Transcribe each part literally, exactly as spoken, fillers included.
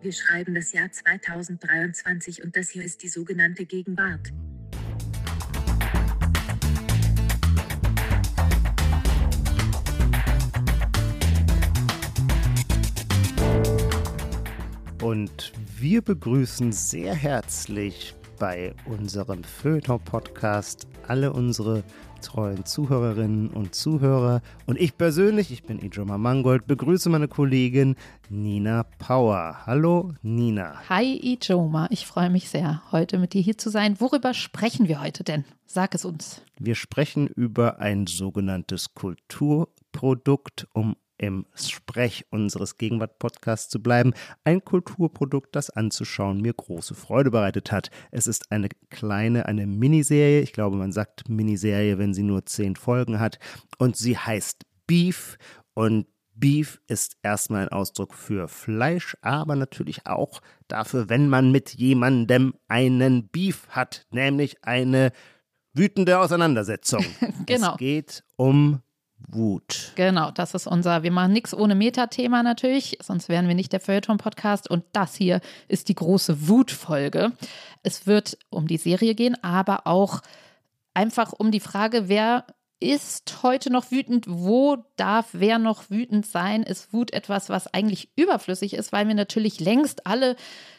Wir schreiben das Jahr zweitausenddreiundzwanzig und das hier ist die sogenannte Gegenwart. Und wir begrüßen sehr herzlich bei unserem Feuilleton-Podcast alle unsere treuen Zuhörerinnen und Zuhörer. Und ich persönlich, ich bin Ijoma Mangold, begrüße meine Kollegin Nina Pauer. Hallo Nina. Hi Ijoma, ich freue mich sehr, heute mit dir hier zu sein. Worüber sprechen wir heute denn? Sag es uns. Wir sprechen über ein sogenanntes Kulturprodukt, um im Sprech unseres Gegenwart-Podcasts zu bleiben, ein Kulturprodukt, das anzuschauen mir große Freude bereitet hat. Es ist eine kleine, eine Miniserie, ich glaube, man sagt Miniserie, wenn sie nur zehn Folgen hat, und sie heißt Beef, und Beef ist erstmal ein Ausdruck für Fleisch, aber natürlich auch dafür, wenn man mit jemandem einen Beef hat, nämlich eine wütende Auseinandersetzung. Genau. Es geht um Wut. Genau, das ist unser, wir machen nichts ohne Metathema natürlich, sonst wären wir nicht der Feuilleton-Podcast, und das hier ist die große Wutfolge. Es wird um die Serie gehen, aber auch einfach um die Frage, wer ist heute noch wütend, wo darf wer noch wütend sein? Ist Wut etwas, was eigentlich überflüssig ist, weil wir natürlich längst alle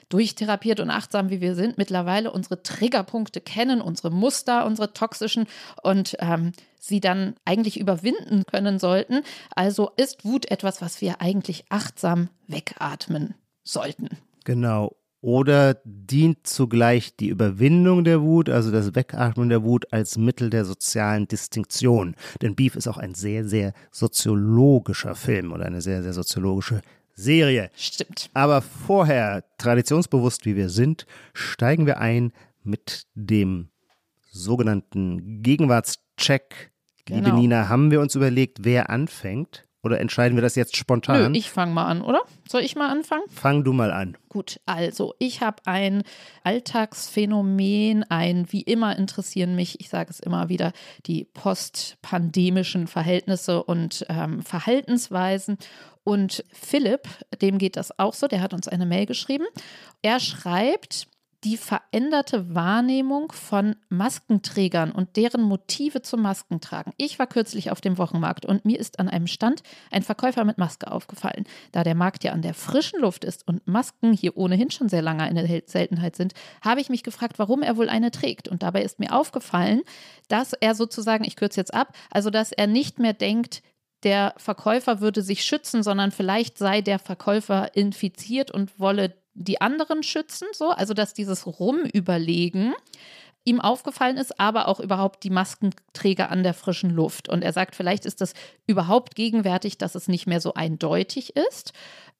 durchtherapiert und achtsam, wie wir sind, mittlerweile unsere Triggerpunkte kennen, unsere Muster, unsere toxischen, und ähm, sie dann eigentlich überwinden können sollten. Also ist Wut etwas, was wir eigentlich achtsam wegatmen sollten. Genau. Oder dient zugleich die Überwindung der Wut, also das Wegatmen der Wut, als Mittel der sozialen Distinktion. Denn Beef ist auch ein sehr, sehr soziologischer Film oder eine sehr, sehr soziologische Serie. Stimmt. Aber vorher, traditionsbewusst wie wir sind, steigen wir ein mit dem sogenannten Gegenwartscheck. Genau. Liebe Nina, haben wir uns überlegt, wer anfängt? Oder entscheiden wir das jetzt spontan? Nö, ich fange mal an, oder? Soll ich mal anfangen? Fang du mal an. Gut, also ich habe ein Alltagsphänomen, ein wie immer interessieren mich, ich sage es immer wieder, die postpandemischen Verhältnisse und ähm, Verhaltensweisen. Und Philipp, dem geht das auch so, der hat uns eine Mail geschrieben. Er schreibt: Die veränderte Wahrnehmung von Maskenträgern und deren Motive zum Maskentragen. Ich war kürzlich auf dem Wochenmarkt und mir ist an einem Stand ein Verkäufer mit Maske aufgefallen. Da der Markt ja an der frischen Luft ist und Masken hier ohnehin schon sehr lange eine Seltenheit sind, habe ich mich gefragt, warum er wohl eine trägt. Und dabei ist mir aufgefallen, dass er sozusagen, ich kürze jetzt ab, also dass er nicht mehr denkt, der Verkäufer würde sich schützen, sondern vielleicht sei der Verkäufer infiziert und wolle die anderen schützen, so, also dass dieses Rumüberlegen ihm aufgefallen ist, aber auch überhaupt die Maskenträger an der frischen Luft. Und er sagt, vielleicht ist das überhaupt gegenwärtig, dass es nicht mehr so eindeutig ist.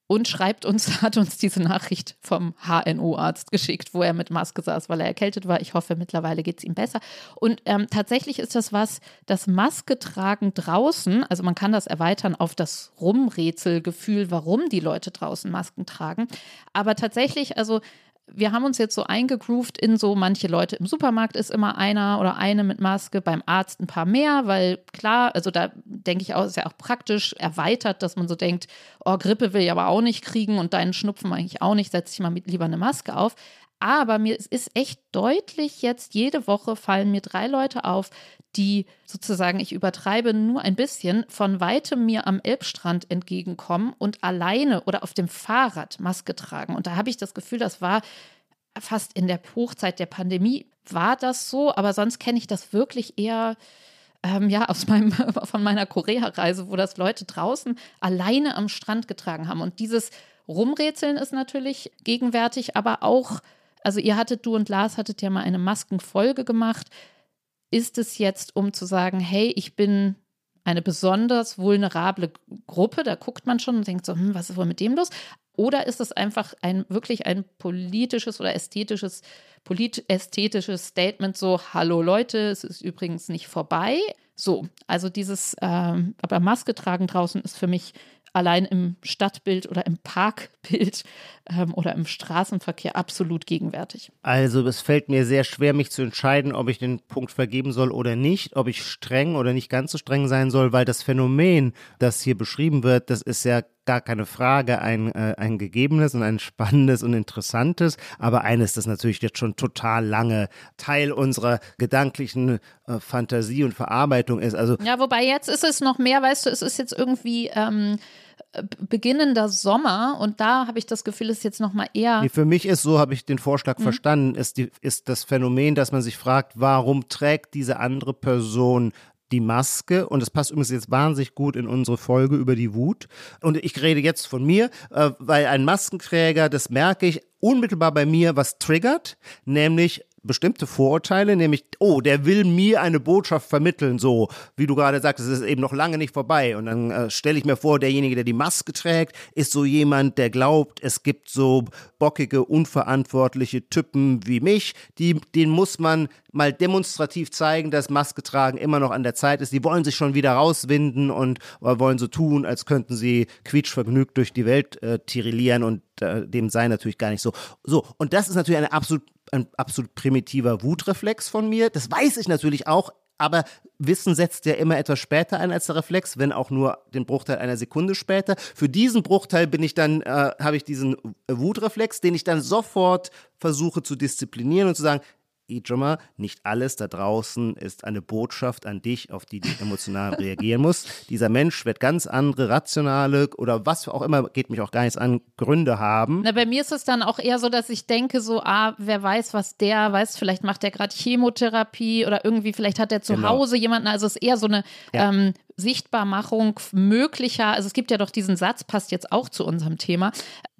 Und schreibt uns, hat uns diese Nachricht vom H N O-Arzt geschickt, wo er mit Maske saß, weil er erkältet war. Ich hoffe, mittlerweile geht es ihm besser. Und ähm, tatsächlich ist das was, das Masketragen draußen, also man kann das erweitern auf das Rumrätselgefühl, warum die Leute draußen Masken tragen. Aber tatsächlich, also wir haben uns jetzt so eingegroovt in so manche Leute. Im Supermarkt ist immer einer oder eine mit Maske, beim Arzt ein paar mehr, weil klar, also da denke ich auch, ist ja auch praktisch erweitert, dass man so denkt, oh, Grippe will ich aber auch nicht kriegen und deinen Schnupfen eigentlich auch nicht, setze ich mal mit lieber eine Maske auf. Aber mir ist echt deutlich jetzt, jede Woche fallen mir drei Leute auf, die sozusagen, ich übertreibe nur ein bisschen, von Weitem mir am Elbstrand entgegenkommen und alleine oder auf dem Fahrrad Maske tragen. Und da habe ich das Gefühl, das war fast in der Hochzeit der Pandemie, war das so. Aber sonst kenne ich das wirklich eher ähm, ja, aus meinem, von meiner Korea-Reise, wo das Leute draußen alleine am Strand getragen haben. Und dieses Rumrätseln ist natürlich gegenwärtig, aber auch, also ihr hattet, du und Lars hattet ja mal eine Maskenfolge gemacht. Ist es jetzt, um zu sagen, hey, ich bin eine besonders vulnerable Gruppe, da guckt man schon und denkt so, hm, was ist wohl mit dem los? Oder ist es einfach ein wirklich ein politisches oder ästhetisches, polit-ästhetisches Statement, so, hallo Leute, es ist übrigens nicht vorbei. So, also dieses, ähm, aber Maske tragen draußen ist für mich allein im Stadtbild oder im Parkbild ähm, oder im Straßenverkehr absolut gegenwärtig. Also es fällt mir sehr schwer, mich zu entscheiden, ob ich den Punkt vergeben soll oder nicht, ob ich streng oder nicht ganz so streng sein soll, weil das Phänomen, das hier beschrieben wird, das ist ja gar keine Frage, ein, äh, ein gegebenes und ein spannendes und interessantes, aber eines, das natürlich jetzt schon total lange Teil unserer gedanklichen äh, Fantasie und Verarbeitung ist. Also ja, wobei jetzt ist es noch mehr, weißt du, es ist jetzt irgendwie ähm, beginnender Sommer und da habe ich das Gefühl, ist jetzt noch mal eher… Nee, für mich ist, so habe ich den Vorschlag mhm. verstanden, ist, die, ist das Phänomen, dass man sich fragt, warum trägt diese andere Person die Maske, und das passt übrigens jetzt wahnsinnig gut in unsere Folge über die Wut. Und ich rede jetzt von mir, weil ein Maskenträger, das merke ich, unmittelbar bei mir was triggert, nämlich bestimmte Vorurteile, nämlich, oh, der will mir eine Botschaft vermitteln, so wie du gerade sagtest, es ist eben noch lange nicht vorbei. Und dann äh, stelle ich mir vor, derjenige, der die Maske trägt, ist so jemand, der glaubt, es gibt so bockige, unverantwortliche Typen wie mich, die, denen muss man mal demonstrativ zeigen, dass Maske tragen immer noch an der Zeit ist. Die wollen sich schon wieder rauswinden und äh, wollen so tun, als könnten sie quietschvergnügt durch die Welt äh, tirillieren, und äh, dem sei natürlich gar nicht so. So, und das ist natürlich eine absolut ein absolut primitiver Wutreflex von mir. Das weiß ich natürlich auch, aber Wissen setzt ja immer etwas später ein als der Reflex, wenn auch nur den Bruchteil einer Sekunde später. Für diesen Bruchteil bin ich dann, äh, habe ich diesen Wutreflex, den ich dann sofort versuche zu disziplinieren und zu sagen, Ijoma, nicht alles da draußen ist eine Botschaft an dich, auf die du emotional reagieren musst. Dieser Mensch wird ganz andere, rationale oder was auch immer, geht mich auch gar nichts an, Gründe haben. Na, bei mir ist es dann auch eher so, dass ich denke so, ah, wer weiß, was der weiß, vielleicht macht der gerade Chemotherapie oder irgendwie, vielleicht hat der zu genau. Hause jemanden, also es ist eher so eine ja. ähm, Sichtbarmachung möglicher, also es gibt ja doch diesen Satz, passt jetzt auch zu unserem Thema,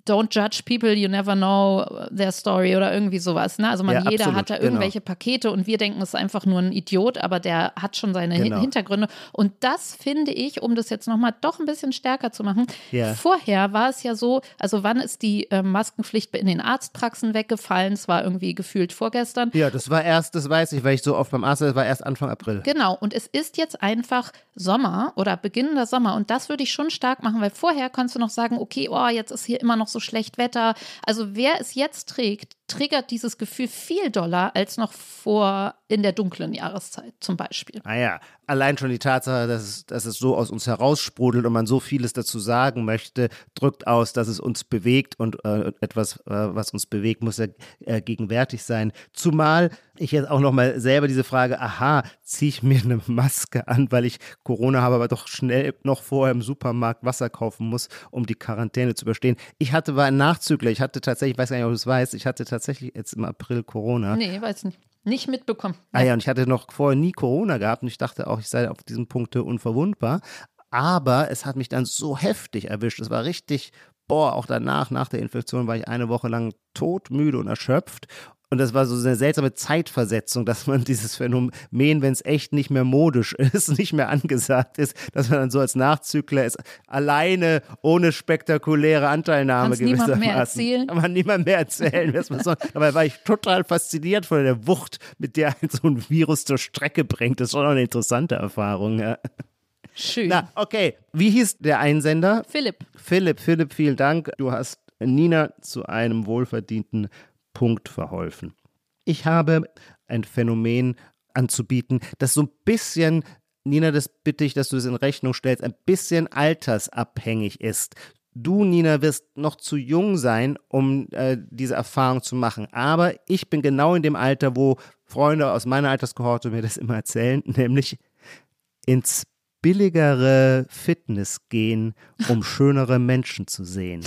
don't judge people, you never know their story oder irgendwie sowas. Ne? Also man, ja, jeder absolut, hat da irgendwelche genau. Pakete und wir denken, es ist einfach nur ein Idiot, aber der hat schon seine genau. Hintergründe. Und das finde ich, um das jetzt nochmal doch ein bisschen stärker zu machen, yeah. vorher war es ja so, also wann ist die äh, Maskenpflicht in den Arztpraxen weggefallen? Es war irgendwie gefühlt vorgestern. Ja, das war erst, das weiß ich, weil ich so oft beim Arzt war, das war erst Anfang April. Genau, und es ist jetzt einfach Sommer oder beginnender Sommer und das würde ich schon stark machen, weil vorher kannst du noch sagen, okay, oh, jetzt ist hier immer noch so schlecht Wetter. Also wer es jetzt trägt, triggert dieses Gefühl viel doller als noch vor in der dunklen Jahreszeit zum Beispiel. Ah ja, allein schon die Tatsache, dass es, dass es so aus uns heraussprudelt und man so vieles dazu sagen möchte, drückt aus, dass es uns bewegt und äh, etwas, äh, was uns bewegt, muss ja äh, gegenwärtig sein. Zumal ich jetzt auch nochmal selber diese Frage, aha, ziehe ich mir eine Maske an, weil ich Corona habe, aber doch schnell noch vorher im Supermarkt Wasser kaufen muss, um die Quarantäne zu überstehen. Ich hatte, war ein Nachzügler, ich hatte tatsächlich, ich weiß gar nicht, ob du es weißt, ich hatte tatsächlich Tatsächlich jetzt im April Corona. Nee, weiß nicht. Nicht mitbekommen. Ah ja, und ich hatte noch vorher nie Corona gehabt und ich dachte auch, ich sei auf diesen Punkte unverwundbar. Aber es hat mich dann so heftig erwischt. Es war richtig, boah, auch danach, nach der Infektion war ich eine Woche lang todmüde und erschöpft. Und das war so eine seltsame Zeitversetzung, dass man dieses Phänomen, wenn es echt nicht mehr modisch ist, nicht mehr angesagt ist, dass man dann so als Nachzügler ist, alleine, ohne spektakuläre Anteilnahme gewissermaßen. Kannst niemand mehr erzählen. Kann man niemand mehr erzählen. Dabei war ich total fasziniert von der Wucht, mit der so ein Virus zur Strecke bringt. Das ist schon eine interessante Erfahrung, ja. Schön. Na, okay. Wie hieß der Einsender? Philipp. Philipp, Philipp, vielen Dank. Du hast Nina zu einem wohlverdienten Punkt verholfen. Ich habe ein Phänomen anzubieten, das so ein bisschen, Nina, das bitte ich, dass du es in Rechnung stellst, ein bisschen altersabhängig ist. Du, Nina, wirst noch zu jung sein, um äh, diese Erfahrung zu machen. Aber ich bin genau in dem Alter, wo Freunde aus meiner Alterskohorte mir das immer erzählen, nämlich ins billigere Fitness gehen, um schönere Menschen zu sehen.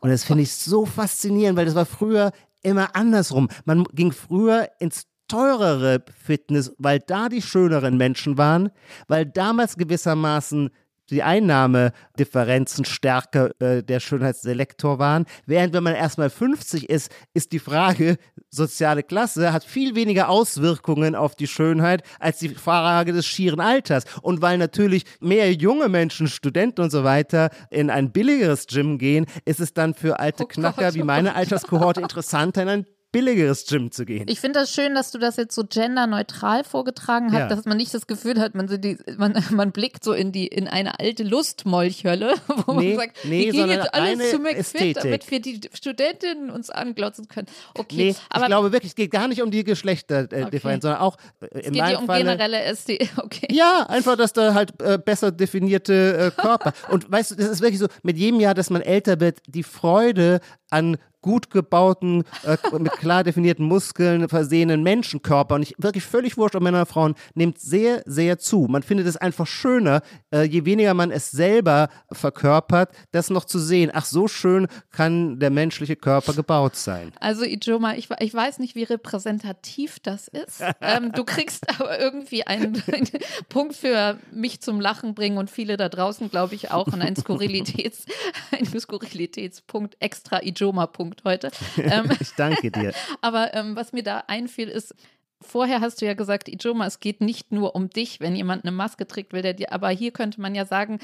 Und das finde ich so faszinierend, weil das war früher immer andersrum. Man ging früher ins teurere Fitness, weil da die schöneren Menschen waren, weil damals gewissermaßen die Einnahmedifferenzen stärker äh, der Schönheitsselektor waren. Während wenn man erstmal fünfzig ist, ist die Frage, soziale Klasse hat viel weniger Auswirkungen auf die Schönheit als die Frage des schieren Alters. Und weil natürlich mehr junge Menschen, Studenten und so weiter in ein billigeres Gym gehen, ist es dann für alte oh Knacker Gott, wie meine Alterskohorte interessanter, in ein billigeres Gym zu gehen. Ich finde das schön, dass du das jetzt so genderneutral vorgetragen hast, ja. dass man nicht das Gefühl hat, man, so die, man, man blickt so in die in eine alte Lustmolchhölle, wo nee, man sagt, nee, wir gehen jetzt alles zu McFit, damit wir die Studentinnen uns anglotzen können. Okay, nee, aber ich glaube wirklich, es geht gar nicht um die Geschlechterdifferenz, okay. sondern auch äh, in meinem um Fall generelle S D. Okay. Ja, einfach, dass da halt äh, besser definierte äh, Körper. Und weißt du, das ist wirklich so, mit jedem Jahr, dass man älter wird, die Freude an gut gebauten, äh, mit klar definierten Muskeln versehenen Menschenkörper, und ich wirklich völlig wurscht, ob Männer oder Frauen, nimmt sehr, sehr zu. Man findet es einfach schöner, äh, je weniger man es selber verkörpert, das noch zu sehen. Ach, so schön kann der menschliche Körper gebaut sein. Also Ijoma, ich, ich weiß nicht, wie repräsentativ das ist. Ähm, du kriegst aber irgendwie einen, einen Punkt für mich zum Lachen bringen und viele da draußen, glaube ich, auch, und einen, Skurrilitäts, einen Skurrilitätspunkt, extra Ijoma-Punkt heute. Ähm, ich danke dir. Aber ähm, was mir da einfiel ist, vorher hast du ja gesagt, Ijoma, es geht nicht nur um dich, wenn jemand eine Maske trägt, will der dir, aber hier könnte man ja sagen,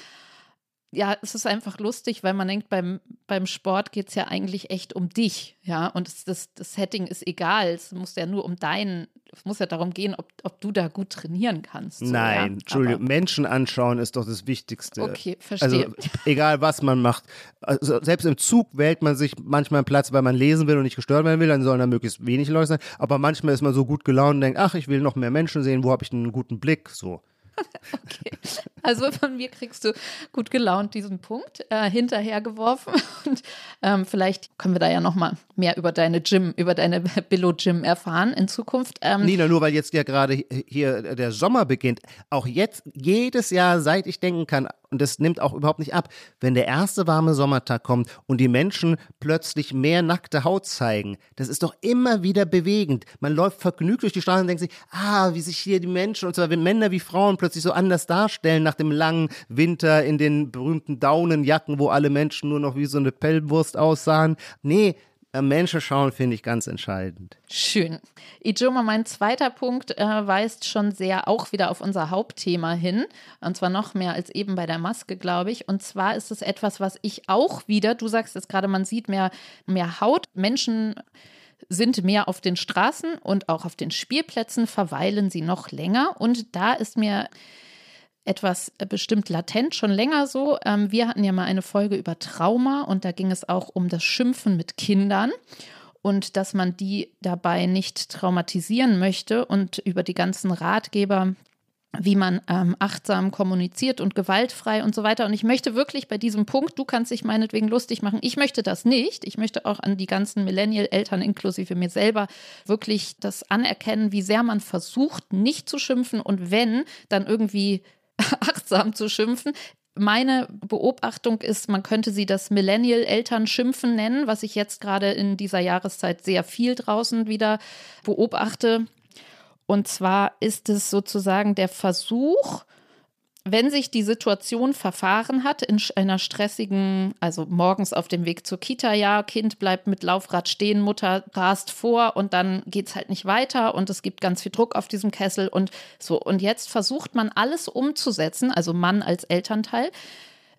ja, es ist einfach lustig, weil man denkt, beim, beim Sport geht es ja eigentlich echt um dich, ja, und es, das, das Setting ist egal, es muss ja nur um deinen, es muss ja darum gehen, ob, ob du da gut trainieren kannst. So, nein, ja? Entschuldigung, aber Menschen anschauen ist doch das Wichtigste. Okay, verstehe. Also egal, was man macht, also, selbst im Zug wählt man sich manchmal einen Platz, weil man lesen will und nicht gestört werden will, dann sollen da möglichst wenig Leute sein, aber manchmal ist man so gut gelaunt und denkt, ach, ich will noch mehr Menschen sehen, wo habe ich einen guten Blick, so. Okay, also von mir kriegst du gut gelaunt diesen Punkt äh, hinterhergeworfen und ähm, vielleicht können wir da ja nochmal mehr über deine Gym, über deine Billo-Gym erfahren in Zukunft. Ähm, Nina, nur weil jetzt ja gerade hier der Sommer beginnt, auch jetzt jedes Jahr, seit ich denken kann, und das nimmt auch überhaupt nicht ab, wenn der erste warme Sommertag kommt und die Menschen plötzlich mehr nackte Haut zeigen, das ist doch immer wieder bewegend. Man läuft vergnügt durch die Straßen und denkt sich, ah, wie sich hier die Menschen, und zwar wenn Männer wie Frauen plötzlich so anders darstellen nach dem langen Winter in den berühmten Daunenjacken, wo alle Menschen nur noch wie so eine Pellwurst aussahen. Nee, Menschen schauen, finde ich ganz entscheidend. Schön. Ijoma, mein zweiter Punkt äh, weist schon sehr auch wieder auf unser Hauptthema hin. Und zwar noch mehr als eben bei der Maske, glaube ich. Und zwar ist es etwas, was ich auch wieder, du sagst es gerade, man sieht mehr, mehr Haut. Menschen sind mehr auf den Straßen und auch auf den Spielplätzen, verweilen sie noch länger. Und da ist mir etwas bestimmt latent, schon länger so. Wir hatten ja mal eine Folge über Trauma und da ging es auch um das Schimpfen mit Kindern und dass man die dabei nicht traumatisieren möchte und über die ganzen Ratgeber, wie man ähm, achtsam kommuniziert und gewaltfrei und so weiter. Und ich möchte wirklich bei diesem Punkt, du kannst dich meinetwegen lustig machen, ich möchte das nicht. Ich möchte auch an die ganzen Millennial-Eltern inklusive mir selber wirklich das anerkennen, wie sehr man versucht, nicht zu schimpfen und wenn, dann irgendwie achtsam zu schimpfen. Meine Beobachtung ist, man könnte sie das Millennial-Eltern-Schimpfen nennen, was ich jetzt gerade in dieser Jahreszeit sehr viel draußen wieder beobachte. Und zwar ist es sozusagen der Versuch, wenn sich die Situation verfahren hat in einer stressigen, also morgens auf dem Weg zur Kita, ja, Kind bleibt mit Laufrad stehen, Mutter rast vor und dann geht es halt nicht weiter und es gibt ganz viel Druck auf diesem Kessel und so. Und jetzt versucht man alles umzusetzen, also Mann als Elternteil,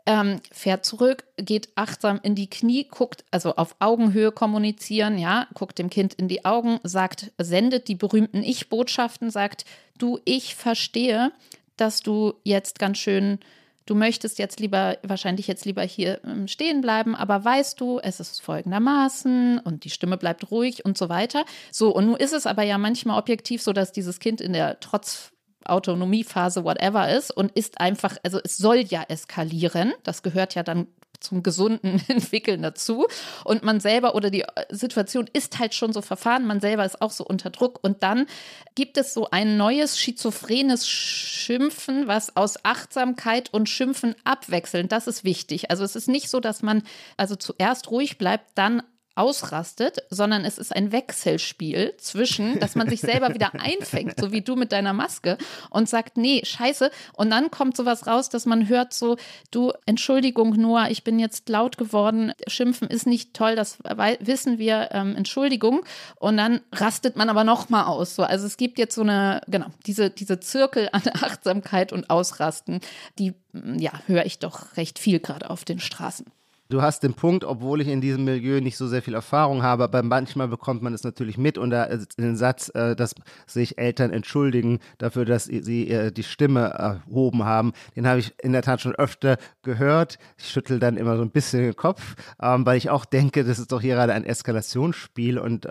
ähm, fährt zurück, geht achtsam in die Knie, guckt, also auf Augenhöhe kommunizieren, ja, guckt dem Kind in die Augen, sagt, sendet die berühmten Ich-Botschaften, sagt, du, ich verstehe, dass du jetzt ganz schön, du möchtest jetzt lieber, wahrscheinlich jetzt lieber hier stehen bleiben, aber weißt du, es ist folgendermaßen und die Stimme bleibt ruhig und so weiter. So, und nun ist es aber ja manchmal objektiv so, dass dieses Kind in der trotz Autonomiephase whatever ist und ist einfach, also es soll ja eskalieren, das gehört ja dann zum gesunden Entwickeln dazu und man selber oder die Situation ist halt schon so verfahren, man selber ist auch so unter Druck und dann gibt es so ein neues schizophrenes Schimpfen, was aus Achtsamkeit und Schimpfen abwechselnd, das ist wichtig. Also es ist nicht so, dass man also zuerst ruhig bleibt, dann ausrastet, sondern es ist ein Wechselspiel zwischen, dass man sich selber wieder einfängt, so wie du mit deiner Maske und sagt, nee, scheiße. Und dann kommt sowas raus, dass man hört so, du, Entschuldigung, Noah, ich bin jetzt laut geworden, Schimpfen ist nicht toll, das wissen wir, ähm, Entschuldigung. Und dann rastet man aber nochmal aus. So. Also es gibt jetzt so eine, genau, diese, diese Zirkel an Achtsamkeit und Ausrasten, die, ja, höre ich doch recht viel gerade auf den Straßen. Du hast den Punkt, obwohl ich in diesem Milieu nicht so sehr viel Erfahrung habe, aber manchmal bekommt man es natürlich mit und da den Satz, dass sich Eltern entschuldigen dafür, dass sie die Stimme erhoben haben, den habe ich in der Tat schon öfter gehört. Ich schüttel dann immer so ein bisschen den Kopf, weil ich auch denke, das ist doch hier gerade ein Eskalationsspiel und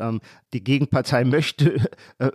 die Gegenpartei möchte,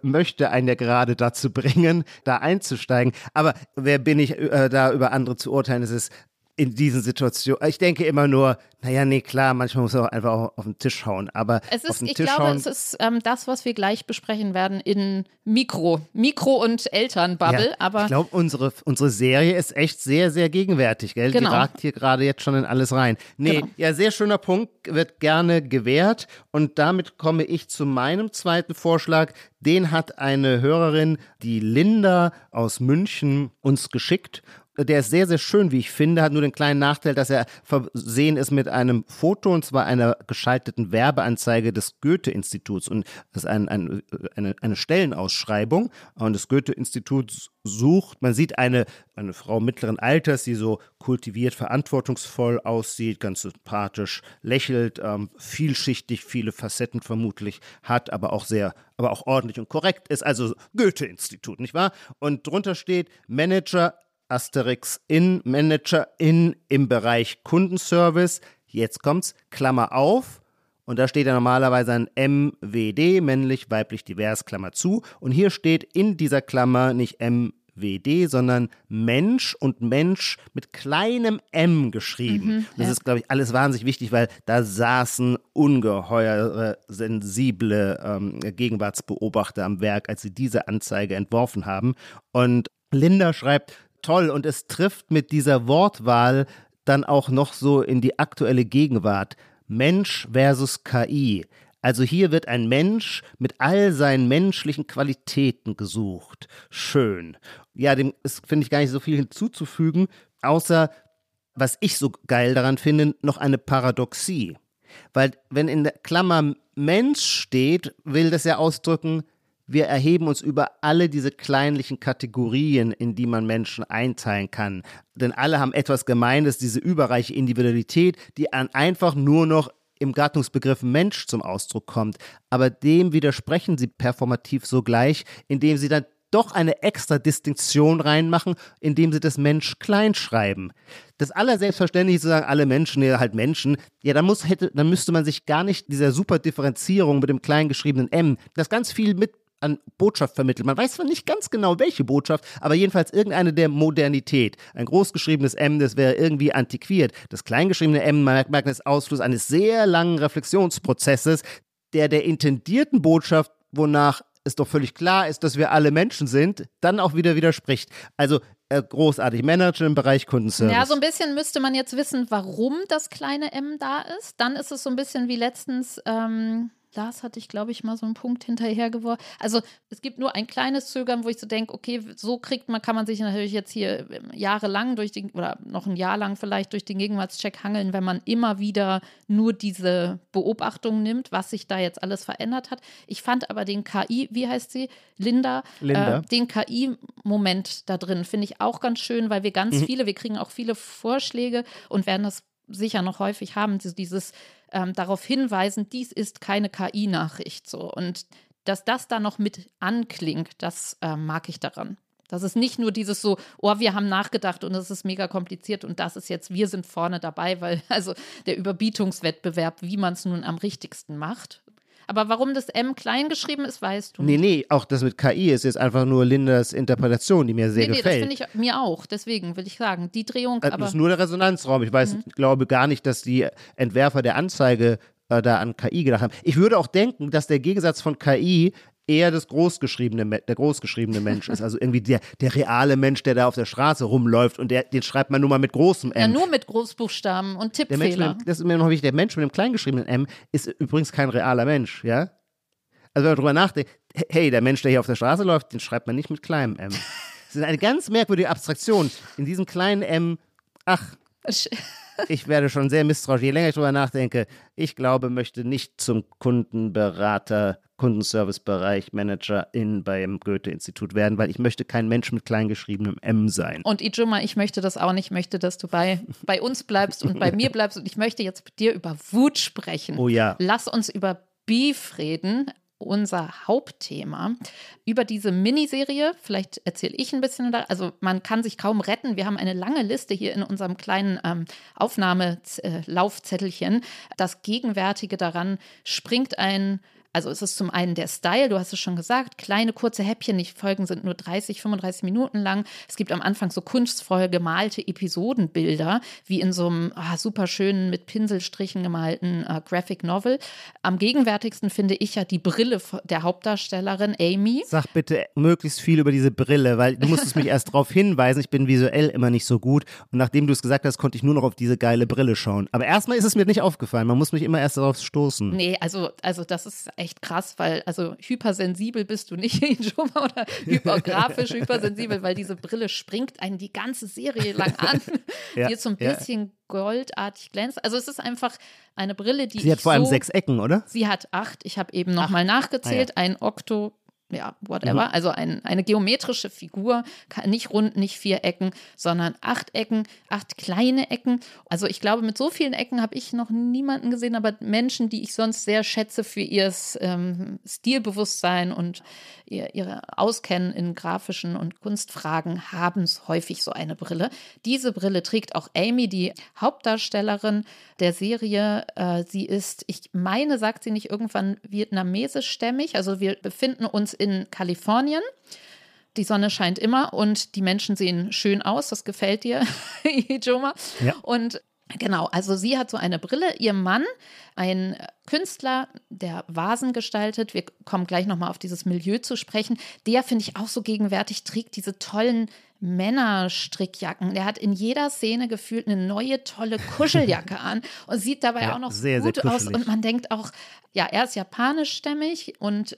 möchte einen ja gerade dazu bringen, da einzusteigen. Aber wer bin ich, da über andere zu urteilen? Es ist in diesen Situationen, ich denke immer nur, naja, nee, klar, manchmal muss man auch einfach auch auf den Tisch hauen, aber es ist, auf den ich Tisch glaube, hauen, es ist ähm, das, was wir gleich besprechen werden in Mikro, Mikro- und Elternbubble, ja, aber ich glaube, unsere, unsere Serie ist echt sehr, sehr gegenwärtig, gell? Genau. Die ragt hier gerade jetzt schon in alles rein. Nee, genau. Ja, sehr schöner Punkt, wird gerne gewährt und damit komme ich zu meinem zweiten Vorschlag. Den hat eine Hörerin, die Linda aus München, uns geschickt. Der ist sehr, sehr schön, wie ich finde, hat nur den kleinen Nachteil, dass er versehen ist mit einem Foto, und zwar einer geschalteten Werbeanzeige des Goethe-Instituts. Und das ist ein, ein, eine, eine Stellenausschreibung. Und das Goethe-Institut sucht, man sieht eine, eine Frau mittleren Alters, die so kultiviert, verantwortungsvoll aussieht, ganz sympathisch, lächelt, ähm, vielschichtig, viele Facetten vermutlich hat, aber auch sehr, aber auch ordentlich und korrekt ist. Also Goethe-Institut, nicht wahr? Und drunter steht Manager Asterix in, Manager in, im Bereich Kundenservice, jetzt kommt's, Klammer auf, und da steht ja normalerweise ein M W D, männlich, weiblich, divers, Klammer zu, und hier steht in dieser Klammer nicht M W D, sondern Mensch und Mensch mit kleinem M geschrieben. Mhm, das ja. ist, glaube ich, alles wahnsinnig wichtig, weil da saßen ungeheure, sensible ähm, Gegenwartsbeobachter am Werk, als sie diese Anzeige entworfen haben, und Linda schreibt, toll, und es trifft mit dieser Wortwahl dann auch noch so in die aktuelle Gegenwart. Mensch versus K I. Also hier wird ein Mensch mit all seinen menschlichen Qualitäten gesucht. Schön. Ja, dem ist, finde ich, gar nicht so viel hinzuzufügen, außer, was ich so geil daran finde, noch eine Paradoxie. Weil wenn in der Klammer Mensch steht, will das ja ausdrücken, wir erheben uns über alle diese kleinlichen Kategorien, in die man Menschen einteilen kann. Denn alle haben etwas Gemeines, diese überreiche Individualität, die einfach nur noch im Gattungsbegriff Mensch zum Ausdruck kommt. Aber dem widersprechen sie performativ sogleich, indem sie dann doch eine extra Distinktion reinmachen, indem sie das Mensch klein schreiben. Das Allerselbstverständliche zu sagen, alle Menschen, ja halt Menschen, ja, dann, muss, hätte, dann müsste man sich gar nicht dieser super Differenzierung mit dem klein geschriebenen M, das ganz viel mit an Botschaft vermittelt. Man weiß zwar nicht ganz genau, welche Botschaft, aber jedenfalls irgendeine der Modernität. Ein großgeschriebenes M, das wäre irgendwie antiquiert. Das kleingeschriebene M, man merkt, das ist Ausfluss eines sehr langen Reflexionsprozesses, der der intendierten Botschaft, wonach es doch völlig klar ist, dass wir alle Menschen sind, dann auch wieder widerspricht. Also äh, großartig. Manager im Bereich Kundenservice. Ja, so ein bisschen müsste man jetzt wissen, warum das kleine M da ist. Dann ist es so ein bisschen wie letztens ähm Lars hatte ich, glaube ich, mal so einen Punkt hinterhergeworfen. Also es gibt nur ein kleines Zögern, wo ich so denke, okay, so kriegt man, kann man sich natürlich jetzt hier jahrelang durch den, oder noch ein Jahr lang vielleicht durch den Gegenwartscheck hangeln, wenn man immer wieder nur diese Beobachtung nimmt, was sich da jetzt alles verändert hat. Ich fand aber den K I, wie heißt sie? Linda. Linda. Äh, den K I-Moment da drin finde ich auch ganz schön, weil wir ganz mhm. viele, wir kriegen auch viele Vorschläge und werden das sicher noch häufig haben, dieses ähm, darauf hinweisen, dies ist keine K I-Nachricht. So. Und dass das da noch mit anklingt, das äh, mag ich daran. Das ist nicht nur dieses so, oh, wir haben nachgedacht und es ist mega kompliziert und das ist jetzt, wir sind vorne dabei, weil also der Überbietungswettbewerb, wie man es nun am richtigsten macht. Aber warum das M klein geschrieben ist, weißt du nicht. Nee, nee, auch das mit K I ist jetzt einfach nur Lindas Interpretation, die mir sehr nee, nee, gefällt. Nee, das finde ich mir auch. Deswegen will ich sagen, die Drehung. Das aber ist nur der Resonanzraum. Ich weiß, mhm. glaube gar nicht, dass die Entwerfer der Anzeige äh, da an K I gedacht haben. Ich würde auch denken, dass der Gegensatz von K I eher das großgeschriebene, der großgeschriebene Mensch ist. Also irgendwie der, der reale Mensch, der da auf der Straße rumläuft und der, den schreibt man nur mal mit großem M. Ja, nur mit Großbuchstaben und Tippfehler. Das ist mir noch wichtig. Der Mensch mit dem kleingeschriebenen M ist übrigens kein realer Mensch, ja? Also wenn man drüber nachdenkt, hey, der Mensch, der hier auf der Straße läuft, den schreibt man nicht mit kleinem M. Das ist eine ganz merkwürdige Abstraktion. In diesem kleinen M, ach, ich werde schon sehr misstrauisch. Je länger ich drüber nachdenke, ich glaube, möchte nicht zum Kundenberater Kundenservice-Bereich Managerin beim Goethe-Institut werden, weil ich möchte kein Mensch mit kleingeschriebenem M sein. Und Ijoma, ich möchte das auch nicht. Ich möchte, dass du bei, bei uns bleibst und bei mir bleibst. Und ich möchte jetzt mit dir über Wut sprechen. Oh ja. Lass uns über Beef reden, unser Hauptthema. Über diese Miniserie, vielleicht erzähle ich ein bisschen da. Also man kann sich kaum retten. Wir haben eine lange Liste hier in unserem kleinen ähm, Aufnahmelaufzettelchen. Das Gegenwärtige daran springt ein. Also es ist zum einen der Style, du hast es schon gesagt, kleine, kurze Häppchen, die Folgen sind nur dreißig, fünfunddreißig Minuten lang. Es gibt am Anfang so kunstvoll gemalte Episodenbilder, wie in so einem oh, super schönen, mit Pinselstrichen gemalten äh, Graphic Novel. Am gegenwärtigsten finde ich ja die Brille der Hauptdarstellerin Amy. Sag bitte möglichst viel über diese Brille, weil du musstest mich erst darauf hinweisen, ich bin visuell immer nicht so gut. Und nachdem du es gesagt hast, konnte ich nur noch auf diese geile Brille schauen. Aber erstmal ist es mir nicht aufgefallen, man muss mich immer erst darauf stoßen. Nee, also, also das ist echt krass, weil also hypersensibel bist du nicht, Ijoma, oder hypergrafisch hypersensibel, weil diese Brille springt einen die ganze Serie lang an, ja, die jetzt so ein bisschen ja. goldartig glänzt. Also es ist einfach eine Brille, die Sie hat vor allem so, sechs Ecken, oder? Sie hat acht. Ich habe eben nochmal nachgezählt. Ah, ja. Ein Okto, ja, whatever. Mhm. Also ein, eine geometrische Figur, nicht rund, nicht vier Ecken, sondern acht Ecken, acht kleine Ecken. Also ich glaube, mit so vielen Ecken habe ich noch niemanden gesehen, aber Menschen, die ich sonst sehr schätze für ihr ähm, Stilbewusstsein und ihr, ihre Auskennen in grafischen und Kunstfragen, haben es häufig so eine Brille. Diese Brille trägt auch Amy, die Hauptdarstellerin der Serie. Äh, sie ist, ich meine, sagt sie nicht irgendwann vietnamesischstämmig, also wir befinden uns in in Kalifornien. Die Sonne scheint immer und die Menschen sehen schön aus. Das gefällt dir, Ijoma. Ja. Und genau, also sie hat so eine Brille. Ihr Mann, ein Künstler, der Vasen gestaltet. Wir kommen gleich nochmal auf dieses Milieu zu sprechen. Der, finde ich, auch so gegenwärtig trägt diese tollen Männerstrickjacken. Der hat in jeder Szene gefühlt eine neue, tolle Kuscheljacke an und sieht dabei ja, auch noch sehr, gut sehr aus. Und man denkt auch, ja, er ist japanischstämmig und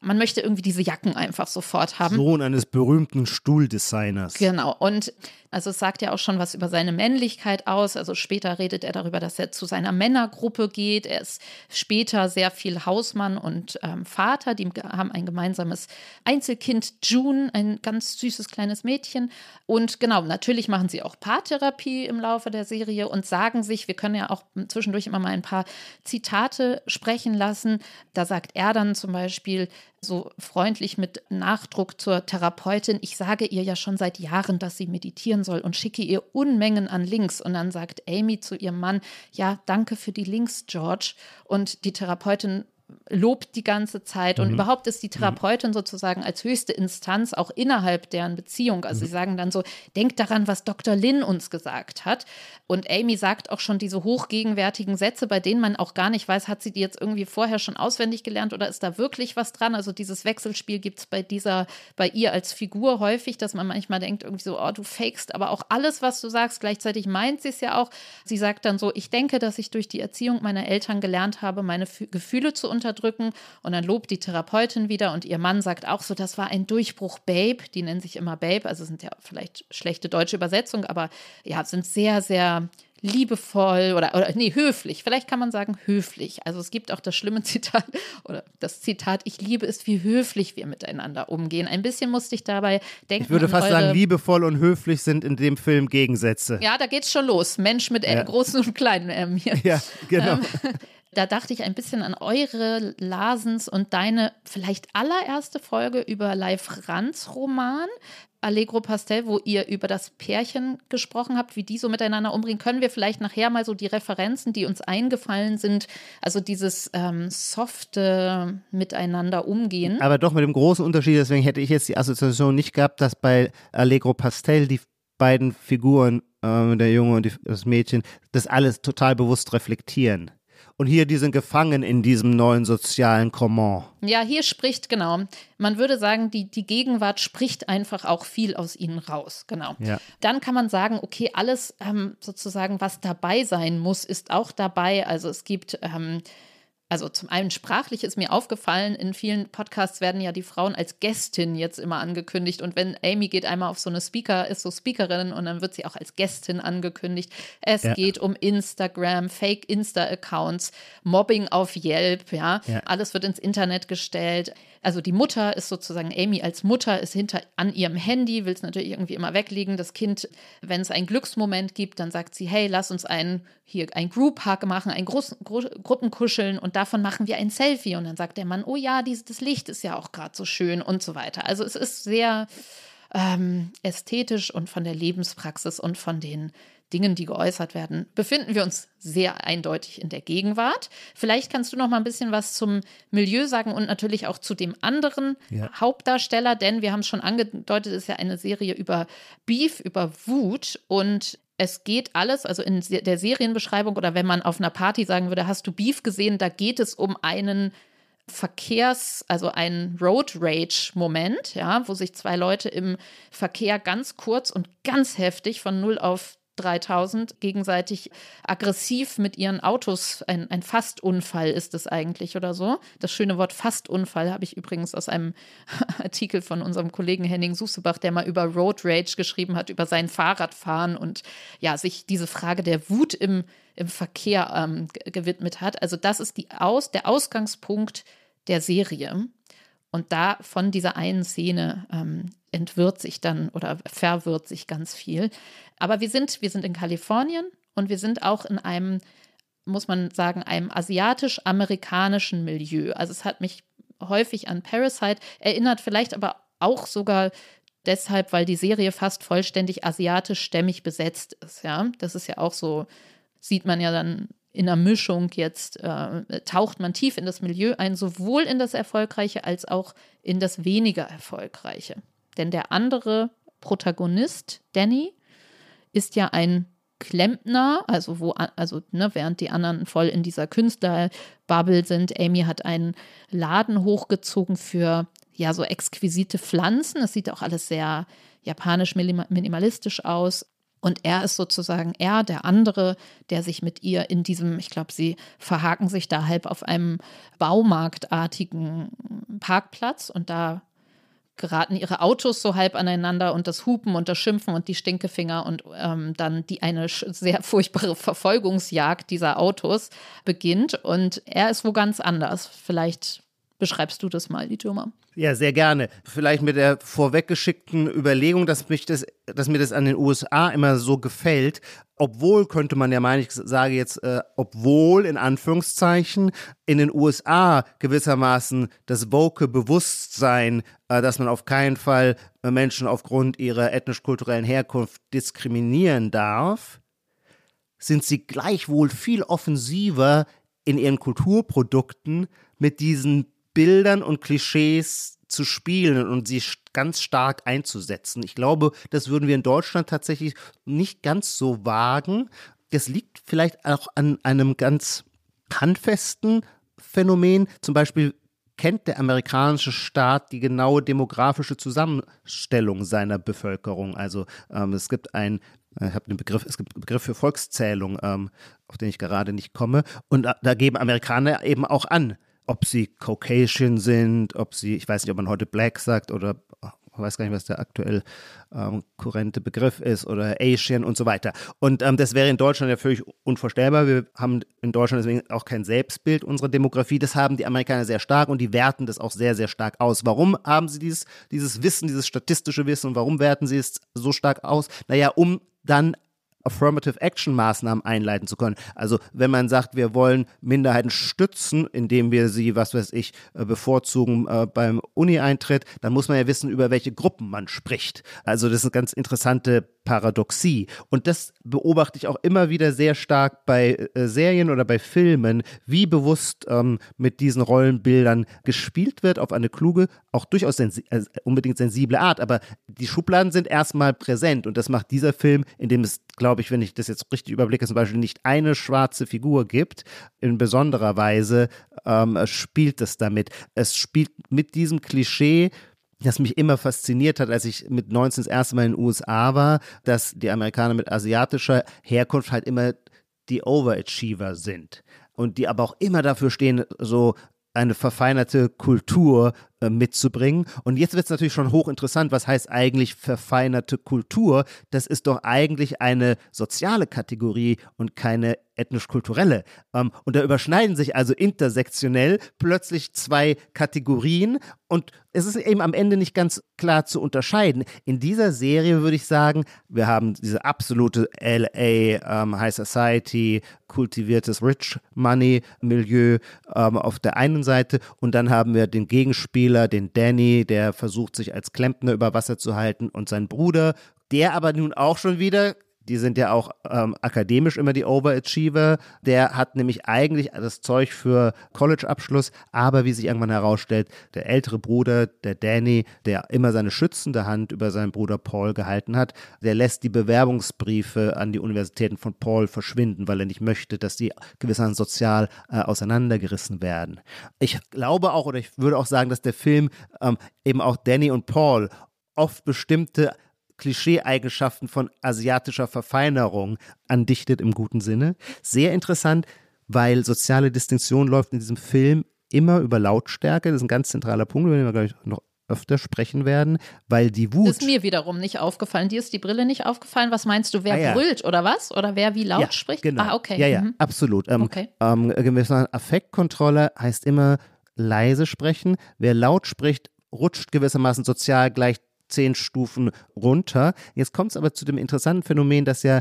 man möchte irgendwie diese Jacken einfach sofort haben. Sohn eines berühmten Stuhldesigners. Genau. Und also es sagt ja auch schon was über seine Männlichkeit aus. Also später redet er darüber, dass er zu seiner Männergruppe geht. Er ist später sehr viel Hausmann und ähm, Vater. Die haben ein gemeinsames Einzelkind, June, ein ganz süßes kleines Mädchen. Und genau, natürlich machen sie auch Paartherapie im Laufe der Serie und sagen sich, wir können ja auch zwischendurch immer mal ein paar Zitate sprechen lassen. Da sagt er dann zum Beispiel so freundlich mit Nachdruck zur Therapeutin: Ich sage ihr ja schon seit Jahren, dass sie meditieren soll und schicke ihr Unmengen an Links. Und dann sagt Amy zu ihrem Mann: Ja, danke für die Links, George. Und die Therapeutin lobt die ganze Zeit. Mhm. Und überhaupt ist die Therapeutin sozusagen als höchste Instanz auch innerhalb deren Beziehung. Also mhm. sie sagen dann so, denkt daran, was Doktor Lin uns gesagt hat. Und Amy sagt auch schon diese hochgegenwärtigen Sätze, bei denen man auch gar nicht weiß, hat sie die jetzt irgendwie vorher schon auswendig gelernt oder ist da wirklich was dran? Also dieses Wechselspiel gibt es bei dieser, bei ihr als Figur häufig, dass man manchmal denkt irgendwie so, oh, du fakest aber auch alles, was du sagst. Gleichzeitig meint sie es ja auch. Sie sagt dann so, ich denke, dass ich durch die Erziehung meiner Eltern gelernt habe, meine F- Gefühle zu unterdrücken, und dann lobt die Therapeutin wieder und ihr Mann sagt auch so, das war ein Durchbruch, Babe, die nennen sich immer Babe, also sind ja vielleicht schlechte deutsche Übersetzung, aber ja, sind sehr, sehr liebevoll oder, oder nee, höflich, vielleicht kann man sagen höflich, also es gibt auch das schlimme Zitat oder das Zitat, ich liebe es, wie höflich wir miteinander umgehen. Ein bisschen musste ich dabei denken. Ich würde fast sagen, liebevoll und höflich sind in dem Film Gegensätze. Ja, da geht's schon los, Mensch mit ja. M, großen und kleinen M hier. Ja, genau. Ähm, Da dachte ich ein bisschen an eure, Lasens, und deine vielleicht allererste Folge über Leif Randts Roman Allegro Pastel, wo ihr über das Pärchen gesprochen habt, wie die so miteinander umgehen. Können wir vielleicht nachher mal so die Referenzen, die uns eingefallen sind, also dieses ähm, softe Miteinander umgehen. Aber doch mit dem großen Unterschied, deswegen hätte ich jetzt die Assoziation nicht gehabt, dass bei Allegro Pastel die beiden Figuren, äh, der Junge und die, das Mädchen, das alles total bewusst reflektieren. Und hier, die sind gefangen in diesem neuen sozialen Kommand. Ja, hier spricht, genau, man würde sagen, die, die Gegenwart spricht einfach auch viel aus ihnen raus, genau. Ja. Dann kann man sagen, okay, alles ähm, sozusagen, was dabei sein muss, ist auch dabei. Also es gibt ähm, also zum einen sprachlich ist mir aufgefallen, in vielen Podcasts werden ja die Frauen als Gästin jetzt immer angekündigt. Und wenn Amy geht einmal auf so eine Speaker, ist so Speakerin und dann wird sie auch als Gästin angekündigt. Es ja. geht um Instagram, Fake-Insta-Accounts, Mobbing auf Yelp, ja? ja. Alles wird ins Internet gestellt. Also die Mutter ist sozusagen, Amy als Mutter ist hinter an ihrem Handy, will es natürlich irgendwie immer weglegen. Das Kind, wenn es einen Glücksmoment gibt, dann sagt sie, hey, lass uns einen, hier einen Group-Hug machen, einen Gru- Gru- Gruppenkuscheln und davon machen wir ein Selfie. Und dann sagt der Mann, oh ja, dieses, das Licht ist ja auch gerade so schön und so weiter. Also es ist sehr ähm, ästhetisch und von der Lebenspraxis und von den Dingen, die geäußert werden, befinden wir uns sehr eindeutig in der Gegenwart. Vielleicht kannst du noch mal ein bisschen was zum Milieu sagen und natürlich auch zu dem anderen ja. Hauptdarsteller, denn wir haben es schon angedeutet, es ist ja eine Serie über Beef, über Wut und es geht alles, also in der Serienbeschreibung oder wenn man auf einer Party sagen würde, hast du Beef gesehen, da geht es um einen Verkehrs-, also einen Road-Rage-Moment, ja, wo sich zwei Leute im Verkehr ganz kurz und ganz heftig von null auf dreitausend gegenseitig aggressiv mit ihren Autos, ein, ein Fastunfall ist es eigentlich oder so. Das schöne Wort Fastunfall habe ich übrigens aus einem Artikel von unserem Kollegen Henning Susebach, der mal über Road Rage geschrieben hat, über sein Fahrradfahren und ja, sich diese Frage der Wut im, im Verkehr ähm, gewidmet hat. Also das ist die Aus, der Ausgangspunkt der Serie. Und da von dieser einen Szene ähm, entwirrt sich dann oder verwirrt sich ganz viel. Aber wir sind, wir sind in Kalifornien und wir sind auch in einem, muss man sagen, einem asiatisch-amerikanischen Milieu. Also es hat mich häufig an Parasite erinnert, vielleicht aber auch sogar deshalb, weil die Serie fast vollständig asiatisch-stämmig besetzt ist. Ja, das ist ja auch so, sieht man ja dann. In der Mischung jetzt äh, taucht man tief in das Milieu ein, sowohl in das Erfolgreiche als auch in das weniger Erfolgreiche. Denn der andere Protagonist, Danny, ist ja ein Klempner, also wo also ne, während die anderen voll in dieser Künstlerbubble sind. Amy hat einen Laden hochgezogen für ja so exquisite Pflanzen. Das sieht auch alles sehr japanisch minimalistisch aus. Und er ist sozusagen er, der andere, der sich mit ihr in diesem, ich glaube, sie verhaken sich da halb auf einem baumarktartigen Parkplatz und da geraten ihre Autos so halb aneinander und das Hupen und das Schimpfen und die Stinkefinger und ähm, dann die eine sehr furchtbare Verfolgungsjagd dieser Autos beginnt. Und er ist wo ganz anders. Vielleicht beschreibst du das mal, Ijoma. Ja, sehr gerne. Vielleicht mit der vorweggeschickten Überlegung, dass mich das, dass mir das an den U S A immer so gefällt, obwohl könnte man ja meinen, ich sage jetzt, äh, obwohl in Anführungszeichen in den U S A gewissermaßen das woke Bewusstsein, äh, dass man auf keinen Fall äh, Menschen aufgrund ihrer ethnisch-kulturellen Herkunft diskriminieren darf, sind sie gleichwohl viel offensiver in ihren Kulturprodukten mit diesen Bildern und Klischees zu spielen und sie ganz stark einzusetzen. Ich glaube, das würden wir in Deutschland tatsächlich nicht ganz so wagen. Das liegt vielleicht auch an einem ganz handfesten Phänomen. Zum Beispiel kennt der amerikanische Staat die genaue demografische Zusammenstellung seiner Bevölkerung. Also ähm, es gibt ein Ich habe den Begriff, es gibt einen Begriff für Volkszählung, ähm, auf den ich gerade nicht komme. Und da, da geben Amerikaner eben auch an, ob sie Caucasian sind, ob sie, ich weiß nicht, ob man heute Black sagt oder ich weiß gar nicht, was der aktuell ähm, kurrente Begriff ist oder Asian und so weiter. Und ähm, das wäre in Deutschland ja völlig unvorstellbar. Wir haben in Deutschland deswegen auch kein Selbstbild unserer Demografie. Das haben die Amerikaner sehr stark und die werten das auch sehr, sehr stark aus. Warum haben sie dieses, dieses Wissen, dieses statistische Wissen und warum werten sie es so stark aus? Naja, um dann Affirmative-Action-Maßnahmen einleiten zu können. Also wenn man sagt, wir wollen Minderheiten stützen, indem wir sie, was weiß ich, bevorzugen äh, beim Uni-Eintritt, dann muss man ja wissen, über welche Gruppen man spricht. Also das ist eine ganz interessante Paradoxie. Und das beobachte ich auch immer wieder sehr stark bei äh, Serien oder bei Filmen, wie bewusst ähm, mit diesen Rollenbildern gespielt wird, auf eine kluge, auch durchaus sensi- äh, unbedingt sensible Art. Aber die Schubladen sind erstmal präsent und das macht dieser Film, in dem es, glaube ich, wenn ich das jetzt richtig überblicke, zum Beispiel nicht eine schwarze Figur gibt, in besonderer Weise ähm, spielt es damit. Es spielt mit diesem Klischee, das mich immer fasziniert hat, als ich mit neunzehn das erste Mal in den U S A war, dass die Amerikaner mit asiatischer Herkunft halt immer die Overachiever sind. und die aber auch immer dafür stehen, so eine verfeinerte Kultur äh, mitzubringen. Und jetzt wird es natürlich schon hochinteressant, was heißt eigentlich verfeinerte Kultur? Das ist doch eigentlich eine soziale Kategorie und keine ethnisch-kulturelle. Ähm, und da überschneiden sich also intersektionell plötzlich zwei Kategorien und es ist eben am Ende nicht ganz klar zu unterscheiden. In dieser Serie würde ich sagen, wir haben diese absolute L A ähm, High Society, kultiviertes Rich Money Milieu ähm, auf der einen Seite und dann haben wir den Gegenspieler, den Danny, der versucht sich als Klempner über Wasser zu halten und seinen Bruder, der aber nun auch schon wieder, die sind ja auch ähm, akademisch immer die Overachiever. Der hat nämlich eigentlich das Zeug für College-Abschluss, aber wie sich irgendwann herausstellt, der ältere Bruder, der Danny, der immer seine schützende Hand über seinen Bruder Paul gehalten hat, der lässt die Bewerbungsbriefe an die Universitäten von Paul verschwinden, weil er nicht möchte, dass die gewissermaßen sozial äh, auseinandergerissen werden. Ich glaube auch, oder ich würde auch sagen, dass der Film ähm, eben auch Danny und Paul oft bestimmte Klischee-Eigenschaften von asiatischer Verfeinerung andichtet im guten Sinne. Sehr interessant, weil soziale Distinktion läuft in diesem Film immer über Lautstärke. Das ist ein ganz zentraler Punkt, über den wir, glaube ich, noch öfter sprechen werden, weil die Wut... Das ist mir wiederum nicht aufgefallen. Dir ist die Brille nicht aufgefallen? Was meinst du, wer ah, ja. brüllt oder was? Oder wer wie laut ja, spricht? Genau. Ah, okay. Ja, ja, mhm. absolut. Ähm, okay. ähm, Affektkontrolle heißt immer leise sprechen. Wer laut spricht, rutscht gewissermaßen sozial gleich zehn Stufen runter. Jetzt kommt es aber zu dem interessanten Phänomen, dass ja,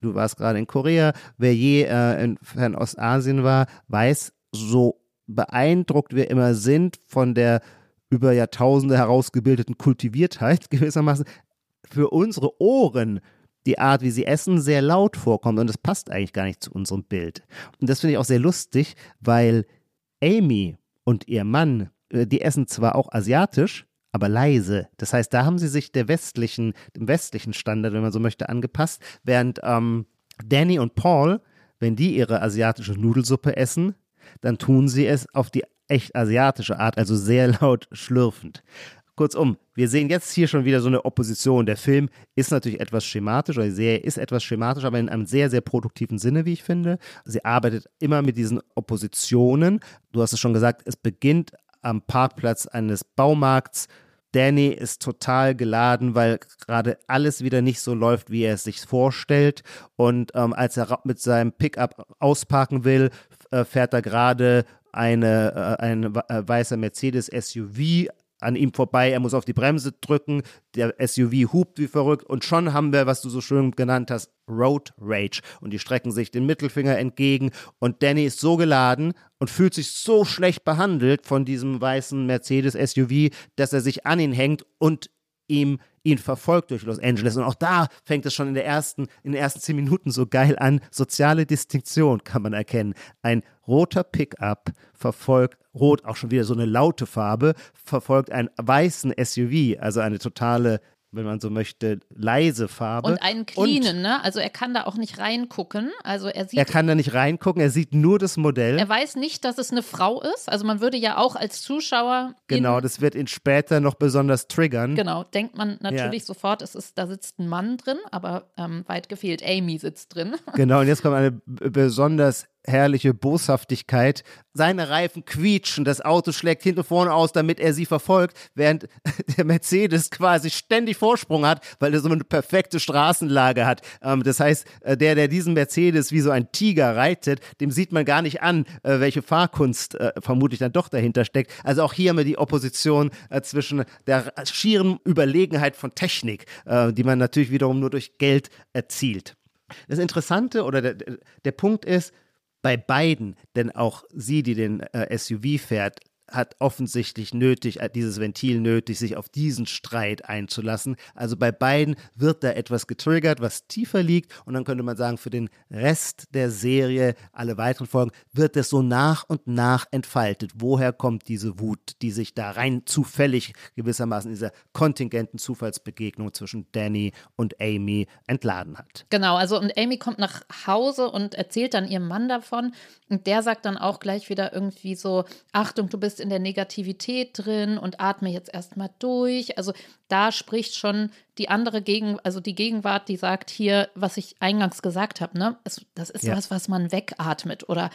du warst gerade in Korea, wer je äh, in Fernostasien war, weiß, so beeindruckt wir immer sind von der über Jahrtausende herausgebildeten Kultiviertheit gewissermaßen, für unsere Ohren die Art, wie sie essen, sehr laut vorkommt und das passt eigentlich gar nicht zu unserem Bild. Und das finde ich auch sehr lustig, weil Amy und ihr Mann, die essen zwar auch asiatisch, aber leise. Das heißt, da haben sie sich der westlichen, dem westlichen Standard, wenn man so möchte, angepasst. Während ähm, Danny und Paul, wenn die ihre asiatische Nudelsuppe essen, dann tun sie es auf die echt asiatische Art, also sehr laut schlürfend. Kurzum, wir sehen jetzt hier schon wieder so eine Opposition. Der Film ist natürlich etwas schematisch, oder die Serie ist etwas schematisch, aber in einem sehr, sehr produktiven Sinne, wie ich finde. Sie arbeitet immer mit diesen Oppositionen. Du hast es schon gesagt, es beginnt am Parkplatz eines Baumarkts. Danny ist total geladen, weil gerade alles wieder nicht so läuft, wie er es sich vorstellt. Und ähm, als er mit seinem Pickup ausparken will, äh, fährt er gerade eine, äh, ein weißer Mercedes S U V an ihm vorbei. Er muss auf die Bremse drücken. Der S U V hupt wie verrückt. Und schon haben wir, was du so schön genannt hast, Road Rage. Und die strecken sich den Mittelfinger entgegen. Und Danny ist so geladen und fühlt sich so schlecht behandelt von diesem weißen Mercedes S U V, dass er sich an ihn hängt und ihm ihn verfolgt durch Los Angeles. Und auch da fängt es schon in, der ersten, in den ersten zehn Minuten so geil an. Soziale Distinktion kann man erkennen. Ein roter Pickup verfolgt, rot auch schon wieder so eine laute Farbe, verfolgt einen weißen S U V, also eine totale, wenn man so möchte, leise Farbe. Und einen cleanen, und, ne? Also er kann da auch nicht reingucken. Also er sieht. Er kann da nicht reingucken, er sieht nur das Modell. Er weiß nicht, dass es eine Frau ist. Also man würde ja auch als Zuschauer. Genau, in, das wird ihn später noch besonders triggern. Genau, denkt man natürlich ja. sofort, es ist, da sitzt ein Mann drin, aber ähm, weit gefehlt, Amy sitzt drin. Genau, und jetzt kommt eine b- besonders herrliche Boshaftigkeit. Seine Reifen quietschen, das Auto schlägt hinten vorne aus, damit er sie verfolgt, während der Mercedes quasi ständig Vorsprung hat, weil er so eine perfekte Straßenlage hat. Das heißt, der, der diesen Mercedes wie so ein Tiger reitet, dem sieht man gar nicht an, welche Fahrkunst vermutlich dann doch dahinter steckt. Also auch hier haben wir die Opposition zwischen der schieren Überlegenheit von Technik, die man natürlich wiederum nur durch Geld erzielt. Das Interessante oder der, der Punkt ist, bei beiden, denn auch sie, die den äh, S U V fährt, hat offensichtlich nötig, dieses Ventil nötig, sich auf diesen Streit einzulassen. Also bei beiden wird da etwas getriggert, was tiefer liegt. Und dann könnte man sagen, für den Rest der Serie, alle weiteren Folgen, wird das so nach und nach entfaltet. Woher kommt diese Wut, die sich da rein zufällig gewissermaßen dieser kontingenten Zufallsbegegnung zwischen Danny und Amy entladen hat? Genau, also und Amy kommt nach Hause und erzählt dann ihrem Mann davon. Und der sagt dann auch gleich wieder irgendwie so, Achtung, du bist in der Negativität drin und atme jetzt erstmal durch. Also da spricht schon die andere Gegen, also die Gegenwart, die sagt hier, was ich eingangs gesagt habe, ne? Es, das ist ja. was, was man wegatmet oder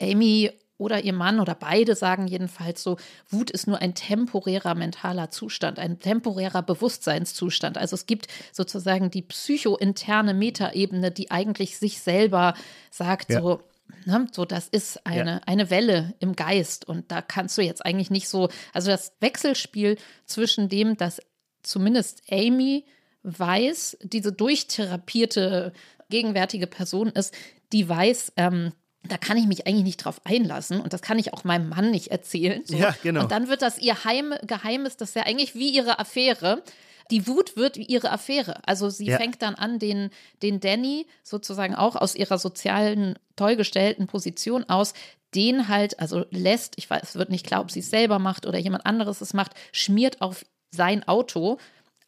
Amy oder ihr Mann oder beide sagen jedenfalls so, Wut ist nur ein temporärer mentaler Zustand, ein temporärer Bewusstseinszustand. Also es gibt sozusagen die psychointerne Metaebene, die eigentlich sich selber sagt, ja. so, ne, so das ist eine, ja. eine Welle im Geist. Und da kannst du jetzt eigentlich nicht so, also das Wechselspiel zwischen dem, dass zumindest Amy weiß, diese durchtherapierte gegenwärtige Person ist, die weiß, ähm, da kann ich mich eigentlich nicht drauf einlassen und das kann ich auch meinem Mann nicht erzählen. So. Ja, genau. Und dann wird das ihr Heim, Geheimnis, das ist ja eigentlich wie ihre Affäre. Die Wut wird ihre Affäre. Also sie ja. fängt dann an, den, den Danny sozusagen auch aus ihrer sozialen, toll gestellten Position aus, den halt, also lässt, ich weiß, es wird nicht klar, ob sie es selber macht oder jemand anderes es macht, schmiert auf sein Auto,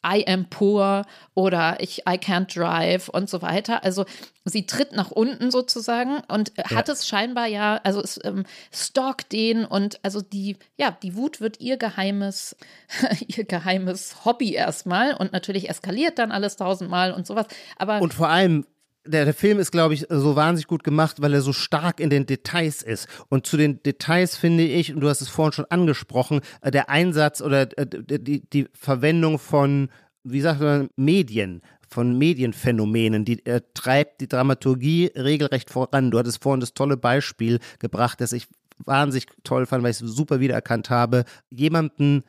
I am poor oder ich I can't drive und so weiter. Also sie tritt nach unten sozusagen und ja. hat es scheinbar ja, also es ähm, stalkt den und also die, ja, die Wut wird ihr geheimes, ihr geheimes Hobby erstmal und natürlich eskaliert dann alles tausendmal und sowas. Aber und vor allem Der, der Film ist, glaube ich, so wahnsinnig gut gemacht, weil er so stark in den Details ist. Und zu den Details finde ich, und du hast es vorhin schon angesprochen, der Einsatz oder die, die Verwendung von, wie sagt man, Medien, von Medienphänomenen, die äh, treibt die Dramaturgie regelrecht voran. Du hattest vorhin das tolle Beispiel gebracht, das ich wahnsinnig toll fand, weil ich es super wiedererkannt habe, jemanden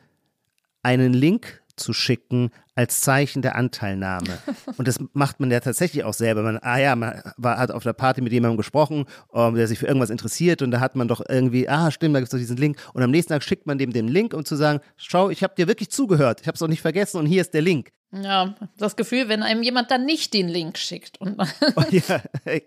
einen Link zu schicken als Zeichen der Anteilnahme. Und das macht man ja tatsächlich auch selber. Man, ah ja, man war, hat auf der Party mit jemandem gesprochen, um, der sich für irgendwas interessiert und da hat man doch irgendwie, ah stimmt, da gibt es doch diesen Link. Und am nächsten Tag schickt man dem den Link, um zu sagen, schau, ich habe dir wirklich zugehört, ich habe es auch nicht vergessen und hier ist der Link. Ja, das Gefühl, wenn einem jemand dann nicht den Link schickt. Und ja,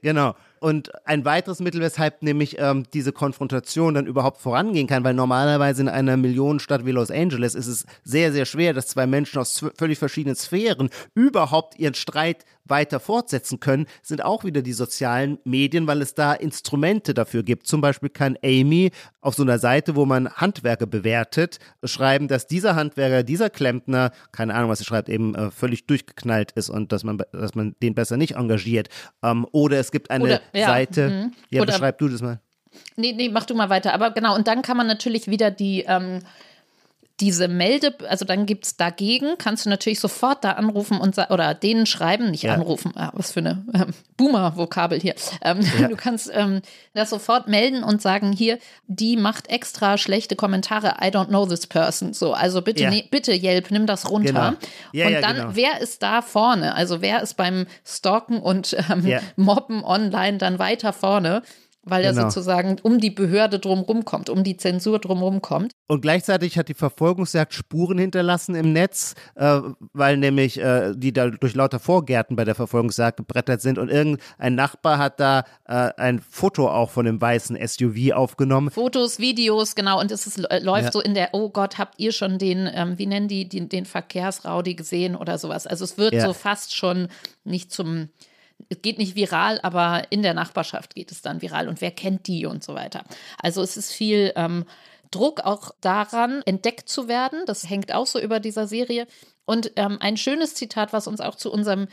genau. Und ein weiteres Mittel, weshalb nämlich ähm, diese Konfrontation dann überhaupt vorangehen kann, weil normalerweise in einer Millionenstadt wie Los Angeles ist es sehr, sehr schwer, dass zwei Menschen aus völlig verschiedenen Sphären überhaupt ihren Streit weiter fortsetzen können, sind auch wieder die sozialen Medien, weil es da Instrumente dafür gibt. Zum Beispiel kann Amy auf so einer Seite, wo man Handwerker bewertet, schreiben, dass dieser Handwerker, dieser Klempner, keine Ahnung, was sie schreibt, eben äh, völlig durchgeknallt ist und dass man, dass man den besser nicht engagiert. Ähm, oder es gibt eine oder, ja, Seite, mhm. ja, oder, beschreib du das mal. Nee, nee, mach du mal weiter. Aber genau, und dann kann man natürlich wieder die ähm Diese Melde, also dann gibt es dagegen, kannst du natürlich sofort da anrufen und oder denen schreiben, nicht ja. anrufen, ah, was für eine ähm, Boomer-Vokabel hier. Ähm, ja. Du kannst ähm, das sofort melden und sagen, hier, die macht extra schlechte Kommentare, I don't know this person. So, also bitte, ja. ne, bitte Yelp, nimm das runter. Genau. Ja, und ja, dann, genau. wer ist da vorne? Also wer ist beim Stalken und ähm, ja. Mobben online dann weiter vorne? Weil er genau. sozusagen um die Behörde drumherum kommt, um die Zensur drumherum kommt. Und gleichzeitig hat die Verfolgungsjagd Spuren hinterlassen im Netz, äh, weil nämlich äh, die da durch lauter Vorgärten bei der Verfolgungsjagd gebrettert sind und irgendein Nachbar hat da äh, ein Foto auch von dem weißen S U V aufgenommen. Fotos, Videos, genau. Und es ist, äh, läuft ja. so in der, oh Gott, habt ihr schon den, ähm, wie nennen die, den, den Verkehrsraudi gesehen oder sowas. Also es wird ja. so fast schon nicht zum... Es geht nicht viral, aber in der Nachbarschaft geht es dann viral. Und wer kennt die und so weiter. Also es ist viel ähm, Druck auch daran, entdeckt zu werden. Das hängt auch so über dieser Serie. Und ähm, ein schönes Zitat, was uns auch zu unserem,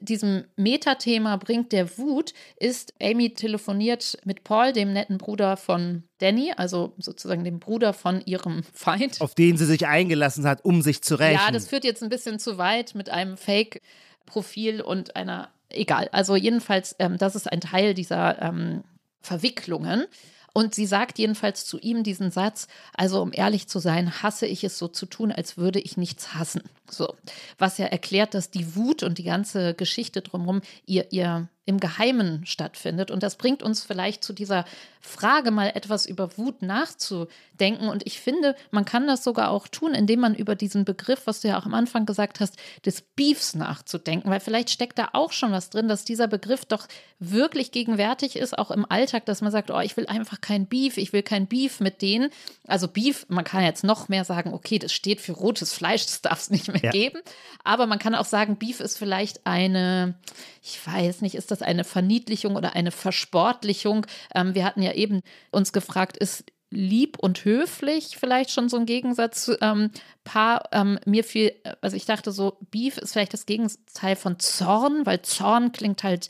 diesem Metathema bringt, der Wut, ist, Amy telefoniert mit Paul, dem netten Bruder von Danny, also sozusagen dem Bruder von ihrem Feind. Auf den sie sich eingelassen hat, um sich zu rächen. Ja, das führt jetzt ein bisschen zu weit mit einem Fake-Profil und einer Egal, also jedenfalls, ähm, das ist ein Teil dieser ähm, Verwicklungen. Und sie sagt jedenfalls zu ihm diesen Satz, also um ehrlich zu sein, hasse ich es so zu tun, als würde ich nichts hassen. So, was ja erklärt, dass die Wut und die ganze Geschichte drumherum ihr, ihr im Geheimen stattfindet. Und das bringt uns vielleicht zu dieser Frage, mal etwas über Wut nachzudenken. Und ich finde, man kann das sogar auch tun, indem man über diesen Begriff, was du ja auch am Anfang gesagt hast, des Beefs nachzudenken. Weil vielleicht steckt da auch schon was drin, dass dieser Begriff doch wirklich gegenwärtig ist, auch im Alltag, dass man sagt, oh, ich will einfach kein Beef, ich will kein Beef mit denen. Also Beef, man kann jetzt noch mehr sagen, okay, das steht für rotes Fleisch, das darf es nicht mehr ja. geben. Aber man kann auch sagen, Beef ist vielleicht eine, ich weiß nicht, ist das eine Verniedlichung oder eine Versportlichung? Ähm, wir hatten ja eben uns gefragt, ist lieb und höflich vielleicht schon so ein Gegensatz? Ähm, Paar, ähm, mir fiel, also ich dachte so, Beef ist vielleicht das Gegenteil von Zorn, weil Zorn klingt halt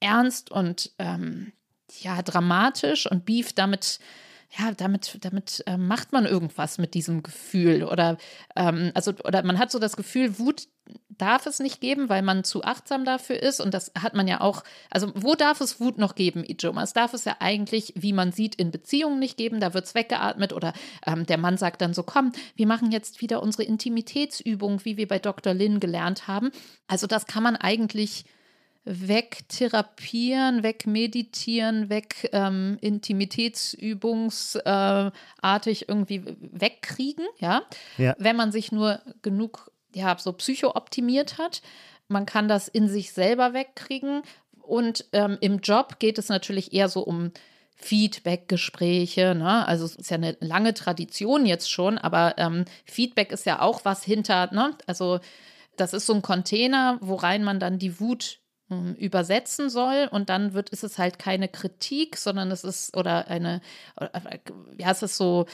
ernst und ähm, ja dramatisch und Beef damit, ja, damit, damit äh, macht man irgendwas mit diesem Gefühl oder ähm, also oder man hat so das Gefühl, Wut darf es nicht geben, weil man zu achtsam dafür ist und das hat man ja auch, also wo darf es Wut noch geben, Ijoma? Es darf es ja eigentlich, wie man sieht, in Beziehungen nicht geben, da wird es weggeatmet oder ähm, der Mann sagt dann so, komm, wir machen jetzt wieder unsere Intimitätsübung, wie wir bei Doktor Lin gelernt haben. Also das kann man eigentlich wegtherapieren, wegmeditieren, weg ähm, intimitätsübungsartig äh, irgendwie wegkriegen, ja? Ja, wenn man sich nur genug, ja, so psychooptimiert hat. Man kann das in sich selber wegkriegen und ähm, im Job geht es natürlich eher so um Feedback-Gespräche, ne? Also es ist ja eine lange Tradition jetzt schon, aber ähm, Feedback ist ja auch was hinter, ne? Also das ist so ein Container, worein man dann die Wut übersetzen soll und dann wird, ist es halt keine Kritik, sondern es ist oder eine, oder, ja, es ist so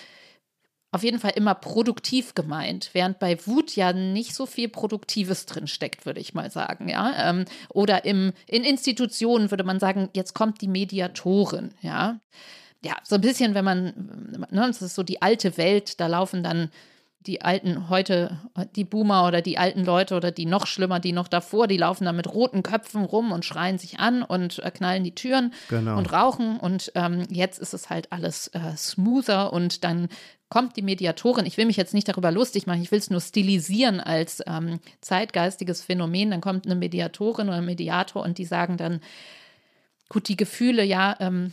auf jeden Fall immer produktiv gemeint, während bei Wut ja nicht so viel Produktives drinsteckt, würde ich mal sagen, ja, ähm, oder im, in Institutionen würde man sagen, jetzt kommt die Mediatorin, ja, ja, so ein bisschen, wenn man, ne, das ist so die alte Welt, da laufen dann die alten heute, die Boomer oder die alten Leute oder die noch schlimmer, die noch davor, die laufen da mit roten Köpfen rum und schreien sich an und knallen die Türen, genau, und rauchen. Und ähm, jetzt ist es halt alles äh, smoother und dann kommt die Mediatorin. Ich will mich jetzt nicht darüber lustig machen, ich will es nur stilisieren als ähm, zeitgeistiges Phänomen. Dann kommt eine Mediatorin oder ein Mediator und die sagen dann, gut, die Gefühle, ja, ähm,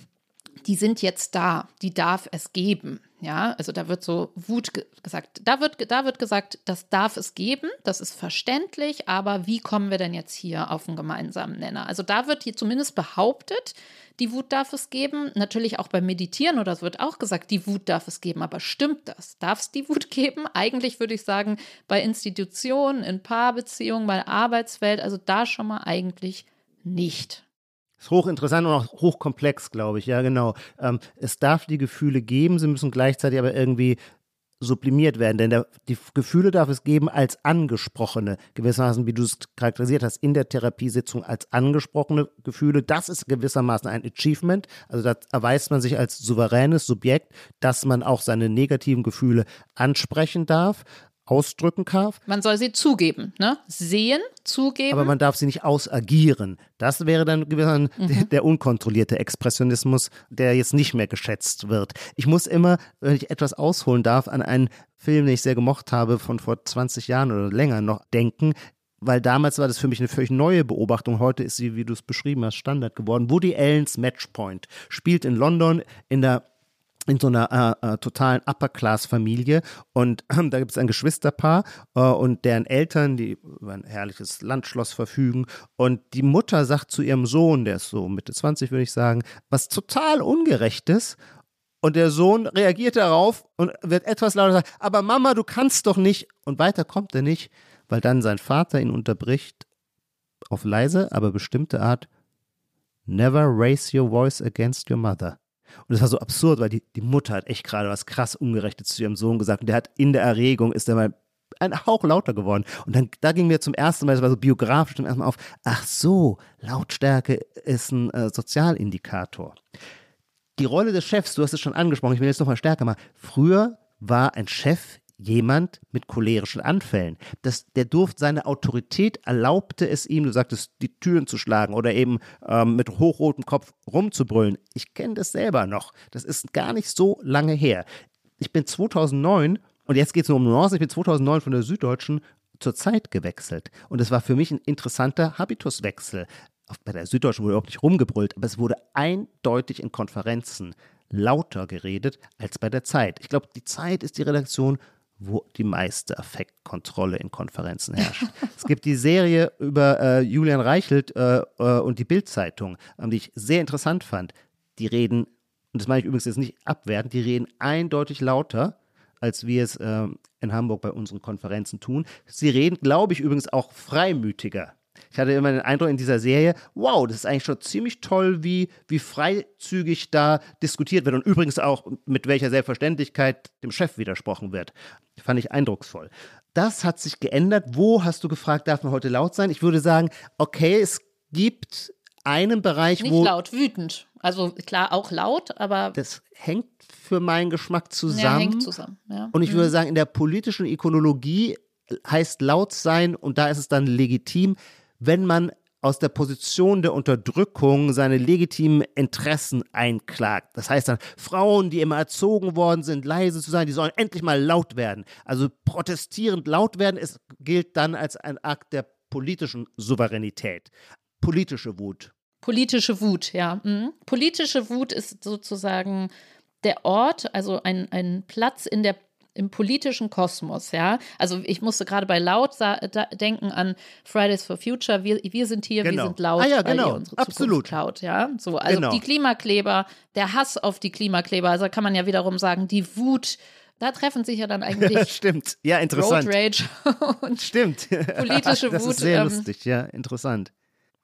die sind jetzt da, die darf es geben. Ja, also da wird so Wut ge- gesagt, da wird, da wird gesagt, das darf es geben, das ist verständlich, aber wie kommen wir denn jetzt hier auf einen gemeinsamen Nenner? Also da wird hier zumindest behauptet, die Wut darf es geben, natürlich auch beim Meditieren oder es wird auch gesagt, die Wut darf es geben, aber stimmt das? Darf es die Wut geben? Eigentlich würde ich sagen, bei Institutionen, in Paarbeziehungen, bei Arbeitswelt, also da schon mal eigentlich nicht. Ist hochinteressant und auch hochkomplex, glaube ich. Ja, genau. Ähm, es darf die Gefühle geben, sie müssen gleichzeitig aber irgendwie sublimiert werden, denn der, die Gefühle darf es geben als angesprochene, gewissermaßen, wie du es charakterisiert hast, in der Therapiesitzung als angesprochene Gefühle. Das ist gewissermaßen ein Achievement, also da erweist man sich als souveränes Subjekt, dass man auch seine negativen Gefühle ansprechen darf, ausdrücken darf. Man soll sie zugeben, ne? Sehen, zugeben. Aber man darf sie nicht ausagieren. Das wäre dann gewissermaßen mhm. der unkontrollierte Expressionismus, der jetzt nicht mehr geschätzt wird. Ich muss immer, wenn ich etwas ausholen darf, an einen Film, den ich sehr gemocht habe, von vor zwanzig Jahren oder länger noch denken, weil damals war das für mich eine völlig neue Beobachtung. Heute ist sie, wie du es beschrieben hast, Standard geworden. Woody Allens Matchpoint spielt in London in der in so einer äh, äh, totalen Upper-Class-Familie und äh, da gibt es ein Geschwisterpaar äh, und deren Eltern, die über ein herrliches Landschloss verfügen und die Mutter sagt zu ihrem Sohn, der ist so Mitte zwanzig, würde ich sagen, was total Ungerechtes und der Sohn reagiert darauf und wird etwas lauter sagen, aber Mama, du kannst doch nicht, und weiter kommt er nicht, weil dann sein Vater ihn unterbricht auf leise, aber bestimmte Art, never raise your voice against your mother. Und das war so absurd, weil die, die Mutter hat echt gerade was krass Ungerechtes zu ihrem Sohn gesagt. Und der hat in der Erregung, ist er mal ein Hauch lauter geworden. Und dann da ging mir zum ersten Mal, das war so biografisch, zum ersten Mal auf, ach so, Lautstärke ist ein äh, Sozialindikator. Die Rolle des Chefs, du hast es schon angesprochen, ich will jetzt nochmal stärker machen. Früher war ein Chef jemand mit cholerischen Anfällen. Das, der durfte, seine Autorität erlaubte es ihm, du sagtest, die Türen zu schlagen oder eben ähm, mit hochrotem Kopf rumzubrüllen. Ich kenne das selber noch. Das ist gar nicht so lange her. Ich bin zweitausendneun, und jetzt geht es nur um Nuancen, ich bin zweitausendneun von der Süddeutschen zur Zeit gewechselt. Und es war für mich ein interessanter Habituswechsel. Bei der Süddeutschen wurde überhaupt nicht rumgebrüllt, aber es wurde eindeutig in Konferenzen lauter geredet als bei der Zeit. Ich glaube, die Zeit ist die Redaktion, wo die meiste Affektkontrolle in Konferenzen herrscht. Es gibt die Serie über äh, Julian Reichelt äh, äh, und die Bild-Zeitung, ähm, die ich sehr interessant fand. Die reden, und das meine ich übrigens jetzt nicht abwertend, die reden eindeutig lauter, als wir es äh, in Hamburg bei unseren Konferenzen tun. Sie reden, glaube ich, übrigens auch freimütiger. Ich hatte immer den Eindruck in dieser Serie, wow, das ist eigentlich schon ziemlich toll, wie, wie freizügig da diskutiert wird und übrigens auch mit welcher Selbstverständlichkeit dem Chef widersprochen wird. Fand ich eindrucksvoll. Das hat sich geändert. Wo, hast du gefragt, darf man heute laut sein? Ich würde sagen, okay, es gibt einem Bereich, nicht wo... Nicht laut, wütend. Also klar, auch laut, aber... Das hängt für meinen Geschmack zusammen. Ja, hängt zusammen, ja. Und ich mhm. würde sagen, in der politischen Ikonologie heißt laut sein, und da ist es dann legitim, wenn man aus der Position der Unterdrückung seine legitimen Interessen einklagt. Das heißt dann, Frauen, die immer erzogen worden sind, leise zu sein, die sollen endlich mal laut werden. Also protestierend laut werden, es gilt dann als ein Akt der politischen Souveränität. Politische Wut. Politische Wut, ja. Mhm. Politische Wut ist sozusagen der Ort, also ein, ein Platz in der im politischen Kosmos, ja. Also ich musste gerade bei laut sa- da- denken an Fridays for Future, wir, wir sind hier, genau. wir sind laut, ah, ja, genau. weil ihr unsere Zukunft Absolut. Klaut, ja. So, also genau. die Klimakleber, der Hass auf die Klimakleber, also kann man ja wiederum sagen, die Wut, da treffen sich ja dann eigentlich Stimmt. Ja, interessant. Road Rage und Stimmt. politische das Wut. Das ist sehr ähm, lustig, ja, interessant.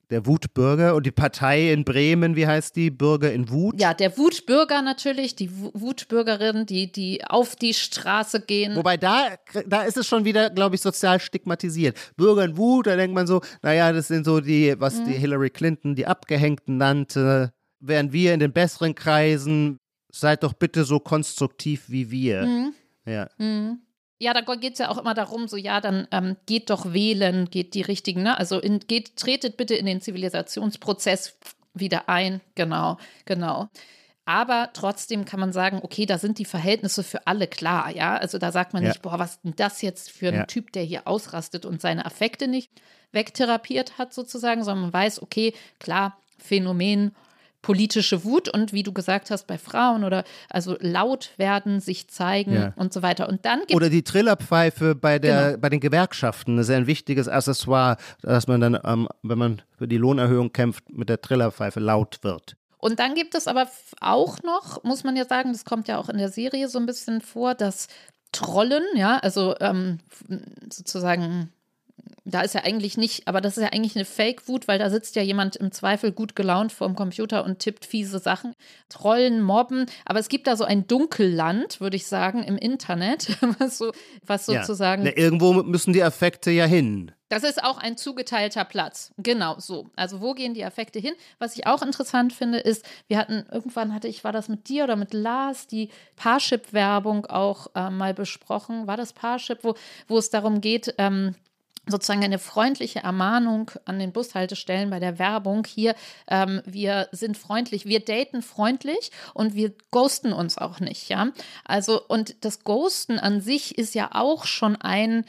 Der Wutbürger und die Partei in Bremen, wie heißt die? Bürger in Wut? Ja, der Wutbürger natürlich, die Wutbürgerin, die, die auf die Straße gehen. Wobei da, da ist es schon wieder, glaube ich, sozial stigmatisiert. Bürger in Wut, da denkt man so, naja, das sind so die, was mhm. die Hillary Clinton die Abgehängten nannte, wären wir in den besseren Kreisen, seid doch bitte so konstruktiv wie wir. Mhm. Ja. Mhm. Ja, da geht es ja auch immer darum, so ja, dann ähm, geht doch wählen, geht die richtigen, ne? Also in, geht, tretet bitte in den Zivilisationsprozess wieder ein, genau, genau. Aber trotzdem kann man sagen, okay, da sind die Verhältnisse für alle klar, ja. Also da sagt man ja. nicht, boah, was ist denn das jetzt für ein ja. Typ, der hier ausrastet und seine Affekte nicht wegtherapiert hat sozusagen, sondern man weiß, okay, klar, Phänomen, politische Wut und wie du gesagt hast, bei Frauen oder also laut werden, sich zeigen ja. und so weiter. Und dann gibt Oder die Trillerpfeife bei der genau. bei den Gewerkschaften, das ist ja ein wichtiges Accessoire, dass man dann, ähm, wenn man für die Lohnerhöhung kämpft, mit der Trillerpfeife laut wird. Und dann gibt es aber auch noch, muss man ja sagen, das kommt ja auch in der Serie so ein bisschen vor, dass Trollen, ja, also ähm, sozusagen da ist ja eigentlich nicht, aber das ist ja eigentlich eine Fake-Wut, weil da sitzt ja jemand im Zweifel gut gelaunt vorm Computer und tippt fiese Sachen. Trollen, mobben, aber es gibt da so ein Dunkelland, würde ich sagen, im Internet, was, so, was sozusagen… Ja. Na, irgendwo müssen die Affekte ja hin. Das ist auch ein zugeteilter Platz, genau so. Also wo gehen die Affekte hin? Was ich auch interessant finde ist, wir hatten, irgendwann hatte ich, war das mit dir oder mit Lars, die Parship-Werbung auch äh, mal besprochen. War das Parship, wo, wo es darum geht… Ähm, sozusagen eine freundliche Ermahnung an den Bushaltestellen bei der Werbung. Hier, ähm, wir sind freundlich, wir daten freundlich und wir ghosten uns auch nicht, ja. Also, und das Ghosten an sich ist ja auch schon ein,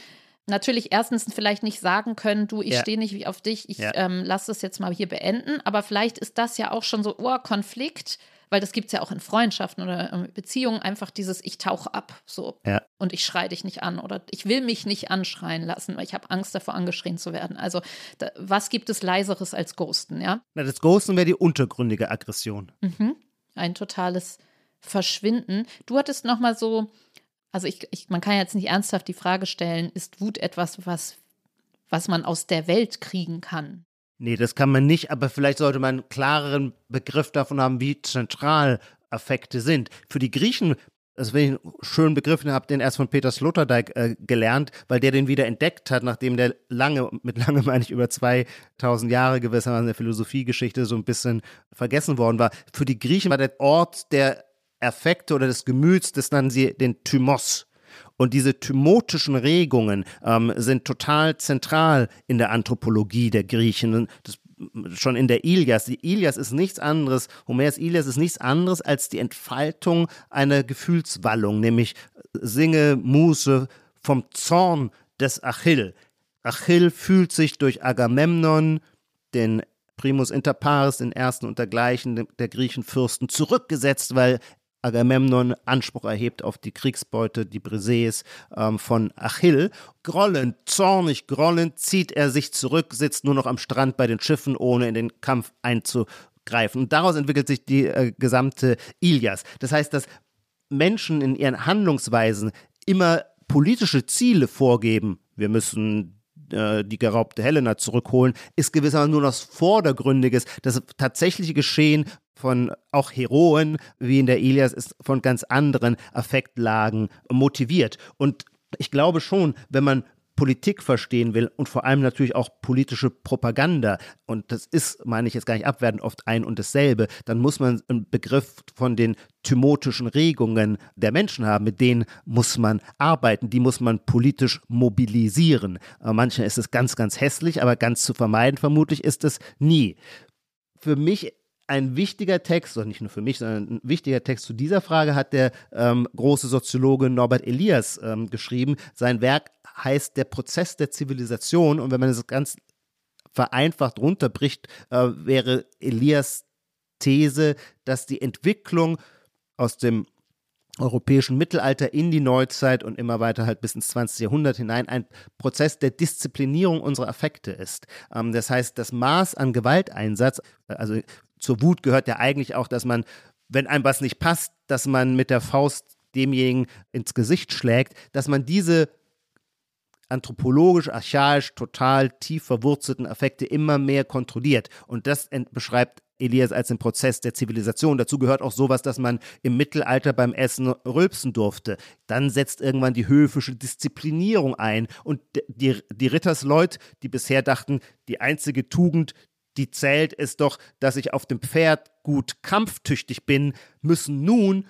natürlich erstens vielleicht nicht sagen können, du, ich ja. stehe nicht auf dich, ich ja. ähm, lass das jetzt mal hier beenden. Aber vielleicht ist das ja auch schon so, oh, Konflikt, weil das gibt es ja auch in Freundschaften oder Beziehungen, einfach dieses ich tauche ab so ja. und ich schreie dich nicht an oder ich will mich nicht anschreien lassen, weil ich habe Angst davor, angeschrien zu werden. Also da, was gibt es Leiseres als Ghosten, ja? Na, das Ghosten wäre die untergründige Aggression. Mhm. Ein totales Verschwinden. Du hattest noch mal so, also ich, ich, man kann jetzt nicht ernsthaft die Frage stellen, ist Wut etwas, was, was man aus der Welt kriegen kann? Nee, das kann man nicht, aber vielleicht sollte man einen klareren Begriff davon haben, wie zentral Affekte sind. Für die Griechen, das finde ich einen schönen Begriff, ich habe den erst von Peter Sloterdijk äh, gelernt, weil der den wieder entdeckt hat, nachdem der lange, mit lange meine ich über zweitausend Jahre gewissermaßen in der Philosophiegeschichte so ein bisschen vergessen worden war. Für die Griechen war der Ort der Affekte oder des Gemüts, das nannten sie den Thymos. Und diese thymotischen Regungen ähm, sind total zentral in der Anthropologie der Griechen. Das, schon in der Ilias. Die Ilias ist nichts anderes, Homers Ilias ist nichts anderes als die Entfaltung einer Gefühlswallung, nämlich singe Muse vom Zorn des Achill. Achill fühlt sich durch Agamemnon, den Primus inter pares, den ersten und dergleichen der Griechenfürsten, zurückgesetzt, weil Agamemnon Anspruch erhebt auf die Kriegsbeute, die Briseis ähm, von Achill. Grollend, zornig grollend, zieht er sich zurück, sitzt nur noch am Strand bei den Schiffen, ohne in den Kampf einzugreifen. Und daraus entwickelt sich die äh, gesamte Ilias. Das heißt, dass Menschen in ihren Handlungsweisen immer politische Ziele vorgeben. Wir müssen äh, die geraubte Helena zurückholen, ist gewissermaßen nur das Vordergründiges, das tatsächliche Geschehen von auch Heroen, wie in der Ilias, ist von ganz anderen Affektlagen motiviert. Und ich glaube schon, wenn man Politik verstehen will und vor allem natürlich auch politische Propaganda, und das ist, meine ich jetzt gar nicht abwertend, oft ein und dasselbe, dann muss man einen Begriff von den thymotischen Regungen der Menschen haben, mit denen muss man arbeiten, die muss man politisch mobilisieren. Manchmal ist es ganz, ganz hässlich, aber ganz zu vermeiden vermutlich ist es nie. Für mich ein wichtiger Text, oder nicht nur für mich, sondern ein wichtiger Text zu dieser Frage hat der ähm, große Soziologe Norbert Elias ähm, geschrieben. Sein Werk heißt Der Prozess der Zivilisation, und wenn man es ganz vereinfacht runterbricht, äh, wäre Elias These, dass die Entwicklung aus dem europäischen Mittelalter in die Neuzeit und immer weiter halt bis ins zwanzigste. Jahrhundert hinein ein Prozess der Disziplinierung unserer Affekte ist. Ähm, das heißt, das Maß an Gewalteinsatz, also zur Wut gehört ja eigentlich auch, dass man, wenn einem was nicht passt, dass man mit der Faust demjenigen ins Gesicht schlägt, dass man diese anthropologisch, archaisch, total tief verwurzelten Affekte immer mehr kontrolliert. Und das ent- beschreibt Elias als den Prozess der Zivilisation. Dazu gehört auch sowas, dass man im Mittelalter beim Essen rülpsen durfte. Dann setzt irgendwann die höfische Disziplinierung ein. Und die, die Rittersleut, die bisher dachten, die einzige Tugend, die zählt, ist doch, dass ich auf dem Pferd gut kampftüchtig bin, müssen nun,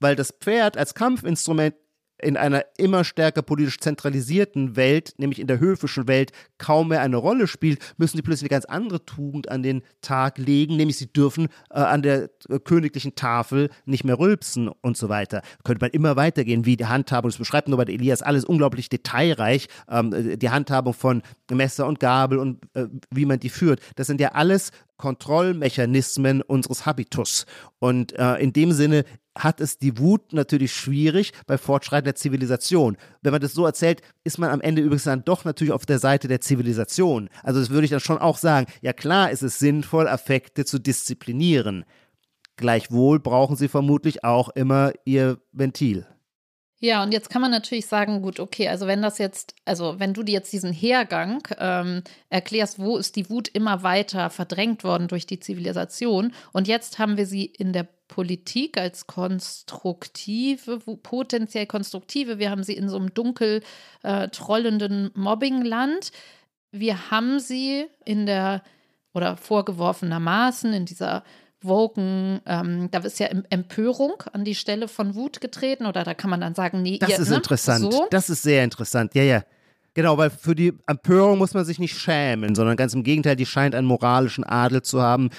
weil das Pferd als Kampfinstrument in einer immer stärker politisch zentralisierten Welt, nämlich in der höfischen Welt, kaum mehr eine Rolle spielt, müssen die plötzlich eine ganz andere Tugend an den Tag legen, nämlich sie dürfen äh, an der äh, königlichen Tafel nicht mehr rülpsen und so weiter. Könnte man immer weitergehen, wie die Handhabung, das beschreibt Norbert Elias alles unglaublich detailreich, ähm, die Handhabung von Messer und Gabel und äh, wie man die führt, das sind ja alles Kontrollmechanismen unseres Habitus. Und äh, in dem Sinne hat es die Wut natürlich schwierig bei fortschreitender Zivilisation. Wenn man das so erzählt, ist man am Ende übrigens dann doch natürlich auf der Seite der Zivilisation. Also das würde ich dann schon auch sagen. Ja klar ist es sinnvoll, Affekte zu disziplinieren. Gleichwohl brauchen sie vermutlich auch immer ihr Ventil. Ja, und jetzt kann man natürlich sagen, gut, okay, also wenn das jetzt, also wenn du dir jetzt diesen Hergang ähm, erklärst, wo ist die Wut immer weiter verdrängt worden durch die Zivilisation, und jetzt haben wir sie in der Politik als konstruktive, potenziell konstruktive, wir haben sie in so einem dunkel äh, trollenden Mobbingland, wir haben sie in der, oder vorgeworfenermaßen in dieser Woken, ähm, da ist ja Empörung an die Stelle von Wut getreten, oder da kann man dann sagen, nee, das ihr, ist ne? interessant, so. Das ist sehr interessant, ja, ja. Genau, weil für die Empörung muss man sich nicht schämen, sondern ganz im Gegenteil, die scheint einen moralischen Adel zu haben,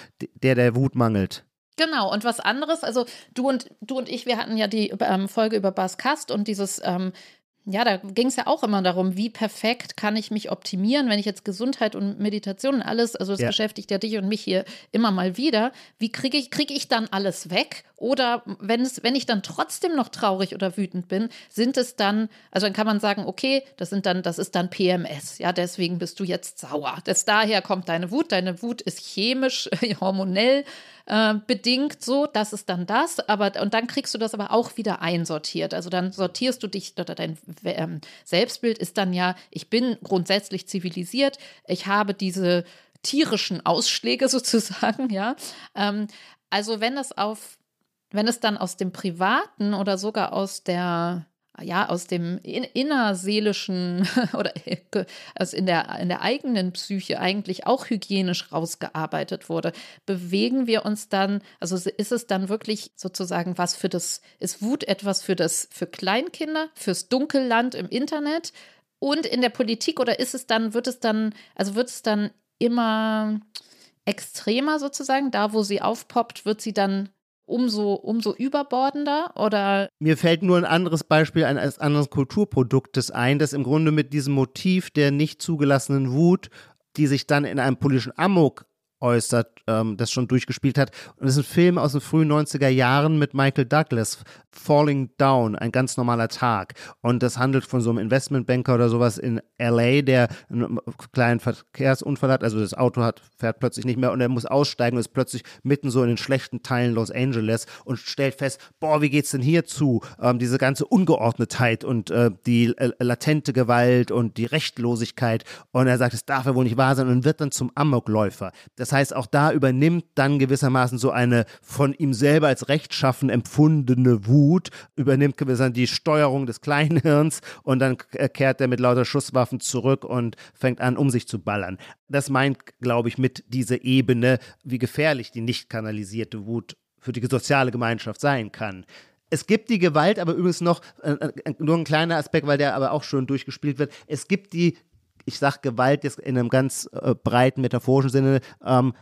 der der Wut mangelt. Genau, und was anderes, also du und, du und ich, wir hatten ja die ähm, Folge über Bas Kast und dieses ähm, ja, da ging es ja auch immer darum, wie perfekt kann ich mich optimieren, wenn ich jetzt Gesundheit und Meditation und alles, also das ja. beschäftigt ja dich und mich hier immer mal wieder, wie kriege ich, kriege ich dann alles weg? Oder wenn es, wenn ich dann trotzdem noch traurig oder wütend bin, sind es dann, also dann kann man sagen, okay, das sind dann, das ist dann P M S, ja, deswegen bist du jetzt sauer. Das daher kommt deine Wut, deine Wut ist chemisch, hormonell äh, bedingt so, das ist dann das, aber und dann kriegst du das aber auch wieder einsortiert. Also dann sortierst du dich, oder dein Selbstbild ist dann ja, ich bin grundsätzlich zivilisiert, ich habe diese tierischen Ausschläge sozusagen, ja. Ähm, also wenn das auf, wenn es dann aus dem Privaten oder sogar aus der, ja, aus dem in, innerseelischen oder also in der, in der eigenen Psyche eigentlich auch hygienisch rausgearbeitet wurde, bewegen wir uns dann, also ist es dann wirklich sozusagen was für das, ist Wut etwas für das, für Kleinkinder, fürs Dunkelland im Internet und in der Politik, oder ist es dann, wird es dann, also wird es dann immer extremer sozusagen, da wo sie aufpoppt, wird sie dann umso, umso überbordender, oder? Mir fällt nur ein anderes Beispiel eines anderen Kulturproduktes ein, das im Grunde mit diesem Motiv der nicht zugelassenen Wut, die sich dann in einem politischen Amok äußert, ähm, das schon durchgespielt hat. Und das ist ein Film aus den frühen neunziger Jahren mit Michael Douglas, Falling Down, ein ganz normaler Tag. Und das handelt von so einem Investmentbanker oder sowas in L A, der einen kleinen Verkehrsunfall hat, also das Auto hat, fährt plötzlich nicht mehr und er muss aussteigen und ist plötzlich mitten so in den schlechten Teilen Los Angeles und stellt fest, boah, wie geht's denn hier zu? Ähm, diese ganze Ungeordnetheit und äh, die äh, latente Gewalt und die Rechtlosigkeit. Und er sagt, das darf ja wohl nicht wahr sein und wird dann zum Amokläufer. Das Das heißt, auch da übernimmt dann gewissermaßen so eine von ihm selber als rechtschaffen empfundene Wut, übernimmt gewissermaßen die Steuerung des Kleinhirns und dann kehrt er mit lauter Schusswaffen zurück und fängt an, um sich zu ballern. Das meint, glaube ich, mit dieser Ebene, wie gefährlich die nicht kanalisierte Wut für die soziale Gemeinschaft sein kann. Es gibt die Gewalt, aber übrigens noch, äh, nur ein kleiner Aspekt, weil der aber auch schon durchgespielt wird, es gibt die, ich sage Gewalt jetzt in einem ganz äh, breiten metaphorischen Sinne, ähm,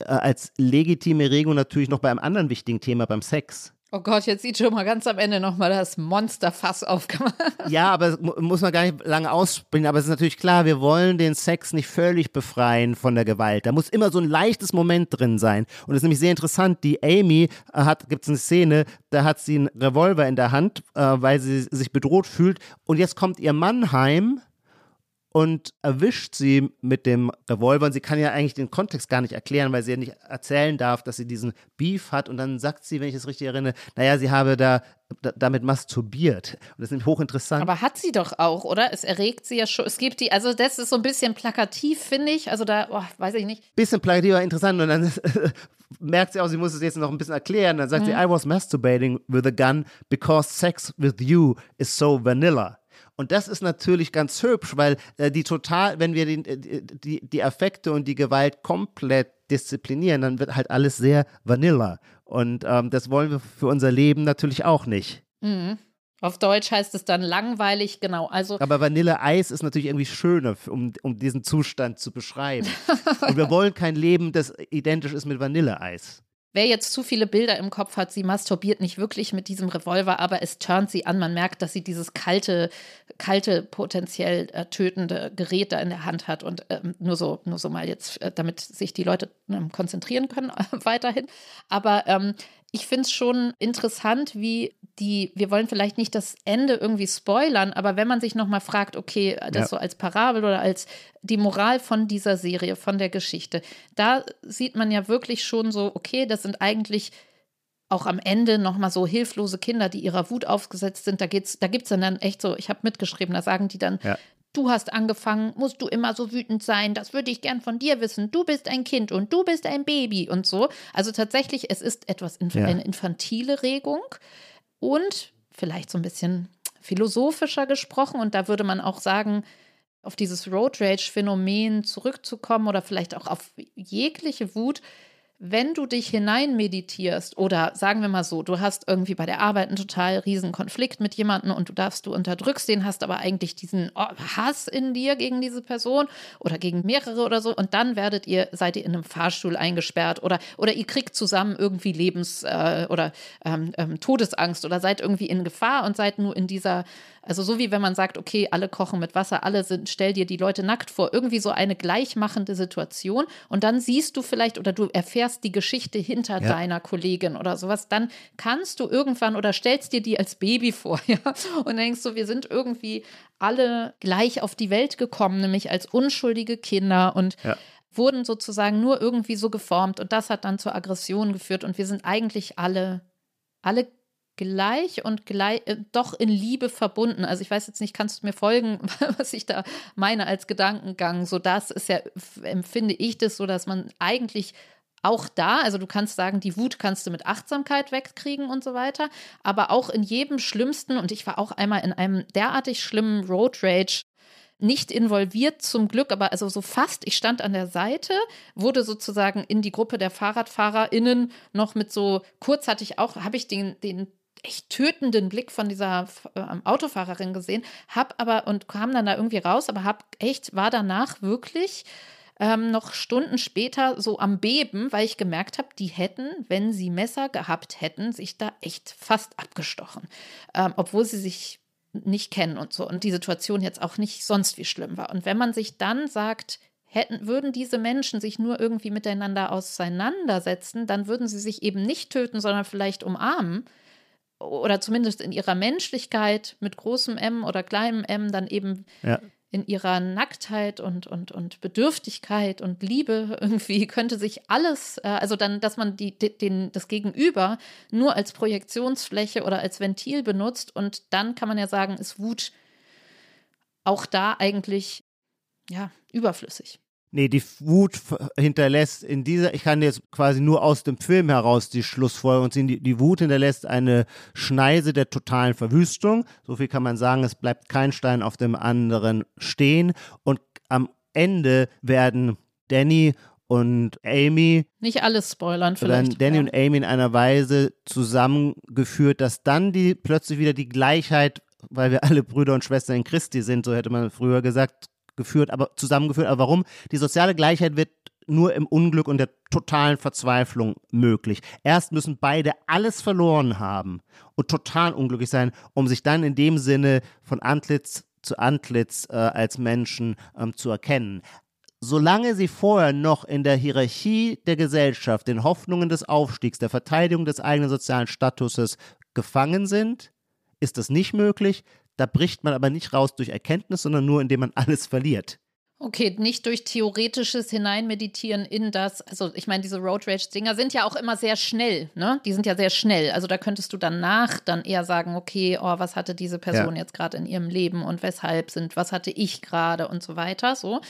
äh, als legitime Regung natürlich noch bei einem anderen wichtigen Thema, beim Sex. Oh Gott, jetzt sieht schon mal ganz am Ende nochmal das Monsterfass aufgemacht. Ja, aber das muss man gar nicht lange ausspielen. Aber es ist natürlich klar, wir wollen den Sex nicht völlig befreien von der Gewalt. Da muss immer so ein leichtes Moment drin sein. Und das ist nämlich sehr interessant. Die Amy hat, gibt es eine Szene, da hat sie einen Revolver in der Hand, äh, weil sie sich bedroht fühlt. Und jetzt kommt ihr Mann heim und erwischt sie mit dem Revolver. Und sie kann ja eigentlich den Kontext gar nicht erklären, weil sie ja nicht erzählen darf, dass sie diesen Beef hat. Und dann sagt sie, wenn ich es richtig erinnere, naja, sie habe da, da damit masturbiert. Und das ist nämlich hochinteressant. Aber hat sie doch auch, oder? Es erregt sie ja schon. Es gibt die, also das ist so ein bisschen plakativ, finde ich. Also da, oh, weiß ich nicht. Bisschen plakativ, aber interessant. Und dann merkt sie auch, sie muss es jetzt noch ein bisschen erklären. Dann sagt mhm. sie, I was masturbating with a gun because sex with you is so vanilla. Und das ist natürlich ganz hübsch, weil äh, die total, wenn wir die, die, die Affekte und die Gewalt komplett disziplinieren, dann wird halt alles sehr Vanilla. Und ähm, das wollen wir für unser Leben natürlich auch nicht. Mhm. Auf Deutsch heißt es dann langweilig, genau. Also aber Vanille-Eis ist natürlich irgendwie schöner, um, um diesen Zustand zu beschreiben. Und wir wollen kein Leben, das identisch ist mit Vanille-Eis. Wer jetzt zu viele Bilder im Kopf hat, sie masturbiert nicht wirklich mit diesem Revolver, aber es turnt sie an. Man merkt, dass sie dieses kalte, kalte potenziell äh, tötende Gerät da in der Hand hat. Und ähm, nur so, nur so mal jetzt, äh, damit sich die Leute äh, konzentrieren können äh, weiterhin. Aber ähm, ich finde es schon interessant, wie die, wir wollen vielleicht nicht das Ende irgendwie spoilern, aber wenn man sich nochmal fragt, okay, das ja. so als Parabel oder als die Moral von dieser Serie, von der Geschichte, da sieht man ja wirklich schon so, okay, das sind eigentlich auch am Ende nochmal so hilflose Kinder, die ihrer Wut aufgesetzt sind. Da geht's, da gibt es dann, dann echt so, ich habe mitgeschrieben, da sagen die dann, ja. Du hast angefangen, musst du immer so wütend sein, das würde ich gern von dir wissen, du bist ein Kind und du bist ein Baby und so. Also tatsächlich, es ist etwas, inf- ja. eine infantile Regung und vielleicht so ein bisschen philosophischer gesprochen und da würde man auch sagen, auf dieses Road Rage-Phänomen zurückzukommen oder vielleicht auch auf jegliche Wut, wenn du dich hineinmeditierst oder sagen wir mal so, du hast irgendwie bei der Arbeit einen total riesen Konflikt mit jemandem und du darfst, du unterdrückst den, hast aber eigentlich diesen Hass in dir gegen diese Person oder gegen mehrere oder so und dann werdet ihr, seid ihr in einem Fahrstuhl eingesperrt oder, oder ihr kriegt zusammen irgendwie Lebens- äh, oder ähm, ähm, Todesangst oder seid irgendwie in Gefahr und seid nur in dieser, also so wie wenn man sagt, okay, alle kochen mit Wasser, alle sind, stell dir die Leute nackt vor, irgendwie so eine gleichmachende Situation und dann siehst du vielleicht oder du erfährst die Geschichte hinter ja. deiner Kollegin oder sowas, dann kannst du irgendwann oder stellst dir die als Baby vor, ja, und denkst so, wir sind irgendwie alle gleich auf die Welt gekommen, nämlich als unschuldige Kinder und ja. wurden sozusagen nur irgendwie so geformt und das hat dann zur Aggression geführt und wir sind eigentlich alle, alle gleich und gleich, äh, doch in Liebe verbunden. Also ich weiß jetzt nicht, kannst du mir folgen, was ich da meine als Gedankengang, so das ist ja, empfinde ich das so, dass man eigentlich auch da, also du kannst sagen, die Wut kannst du mit Achtsamkeit wegkriegen und so weiter, aber auch in jedem schlimmsten, und ich war auch einmal in einem derartig schlimmen Road Rage, nicht involviert zum Glück, aber also so fast, ich stand an der Seite, wurde sozusagen in die Gruppe der FahrradfahrerInnen noch mit so, kurz hatte ich auch, habe ich den, den echt tötenden Blick von dieser äh, Autofahrerin gesehen, hab aber, und kam dann da irgendwie raus, aber hab echt, war danach wirklich Ähm, noch Stunden später so am Beben, weil ich gemerkt habe, die hätten, wenn sie Messer gehabt hätten, sich da echt fast abgestochen, ähm, obwohl sie sich nicht kennen und so und die Situation jetzt auch nicht sonst wie schlimm war. Und wenn man sich dann sagt, hätten, würden diese Menschen sich nur irgendwie miteinander auseinandersetzen, dann würden sie sich eben nicht töten, sondern vielleicht umarmen oder zumindest in ihrer Menschlichkeit mit großem M oder kleinem M dann eben ja. in ihrer Nacktheit und, und, und Bedürftigkeit und Liebe irgendwie könnte sich alles, also dann, dass man die, den, das Gegenüber nur als Projektionsfläche oder als Ventil benutzt und dann kann man ja sagen, ist Wut auch da eigentlich, ja, überflüssig. nee, die Wut hinterlässt in dieser, ich kann jetzt quasi nur aus dem Film heraus die Schlussfolgerung ziehen, die, die Wut hinterlässt eine Schneise der totalen Verwüstung. So viel kann man sagen, es bleibt kein Stein auf dem anderen stehen. Und am Ende werden Danny und Amy, nicht alles spoilern vielleicht, Danny ja. und Amy in einer Weise zusammengeführt, dass dann die plötzlich wieder die Gleichheit, weil wir alle Brüder und Schwestern in Christi sind, so hätte man früher gesagt, geführt, aber zusammengeführt. Aber warum? Die soziale Gleichheit wird nur im Unglück und der totalen Verzweiflung möglich. Erst müssen beide alles verloren haben und total unglücklich sein, um sich dann in dem Sinne von Antlitz zu Antlitz äh, als Menschen ähm, zu erkennen. Solange sie vorher noch in der Hierarchie der Gesellschaft, den Hoffnungen des Aufstiegs, der Verteidigung des eigenen sozialen Statuses gefangen sind, ist das nicht möglich. Da bricht man aber nicht raus durch Erkenntnis, sondern nur, indem man alles verliert. Okay, nicht durch theoretisches Hineinmeditieren in das, also ich meine, diese Road Rage-Dinger sind ja auch immer sehr schnell, ne? Die sind ja sehr schnell, also da könntest du danach dann eher sagen, okay, oh, was hatte diese Person ja. jetzt gerade in ihrem Leben und weshalb sind, was hatte ich gerade und so weiter, so.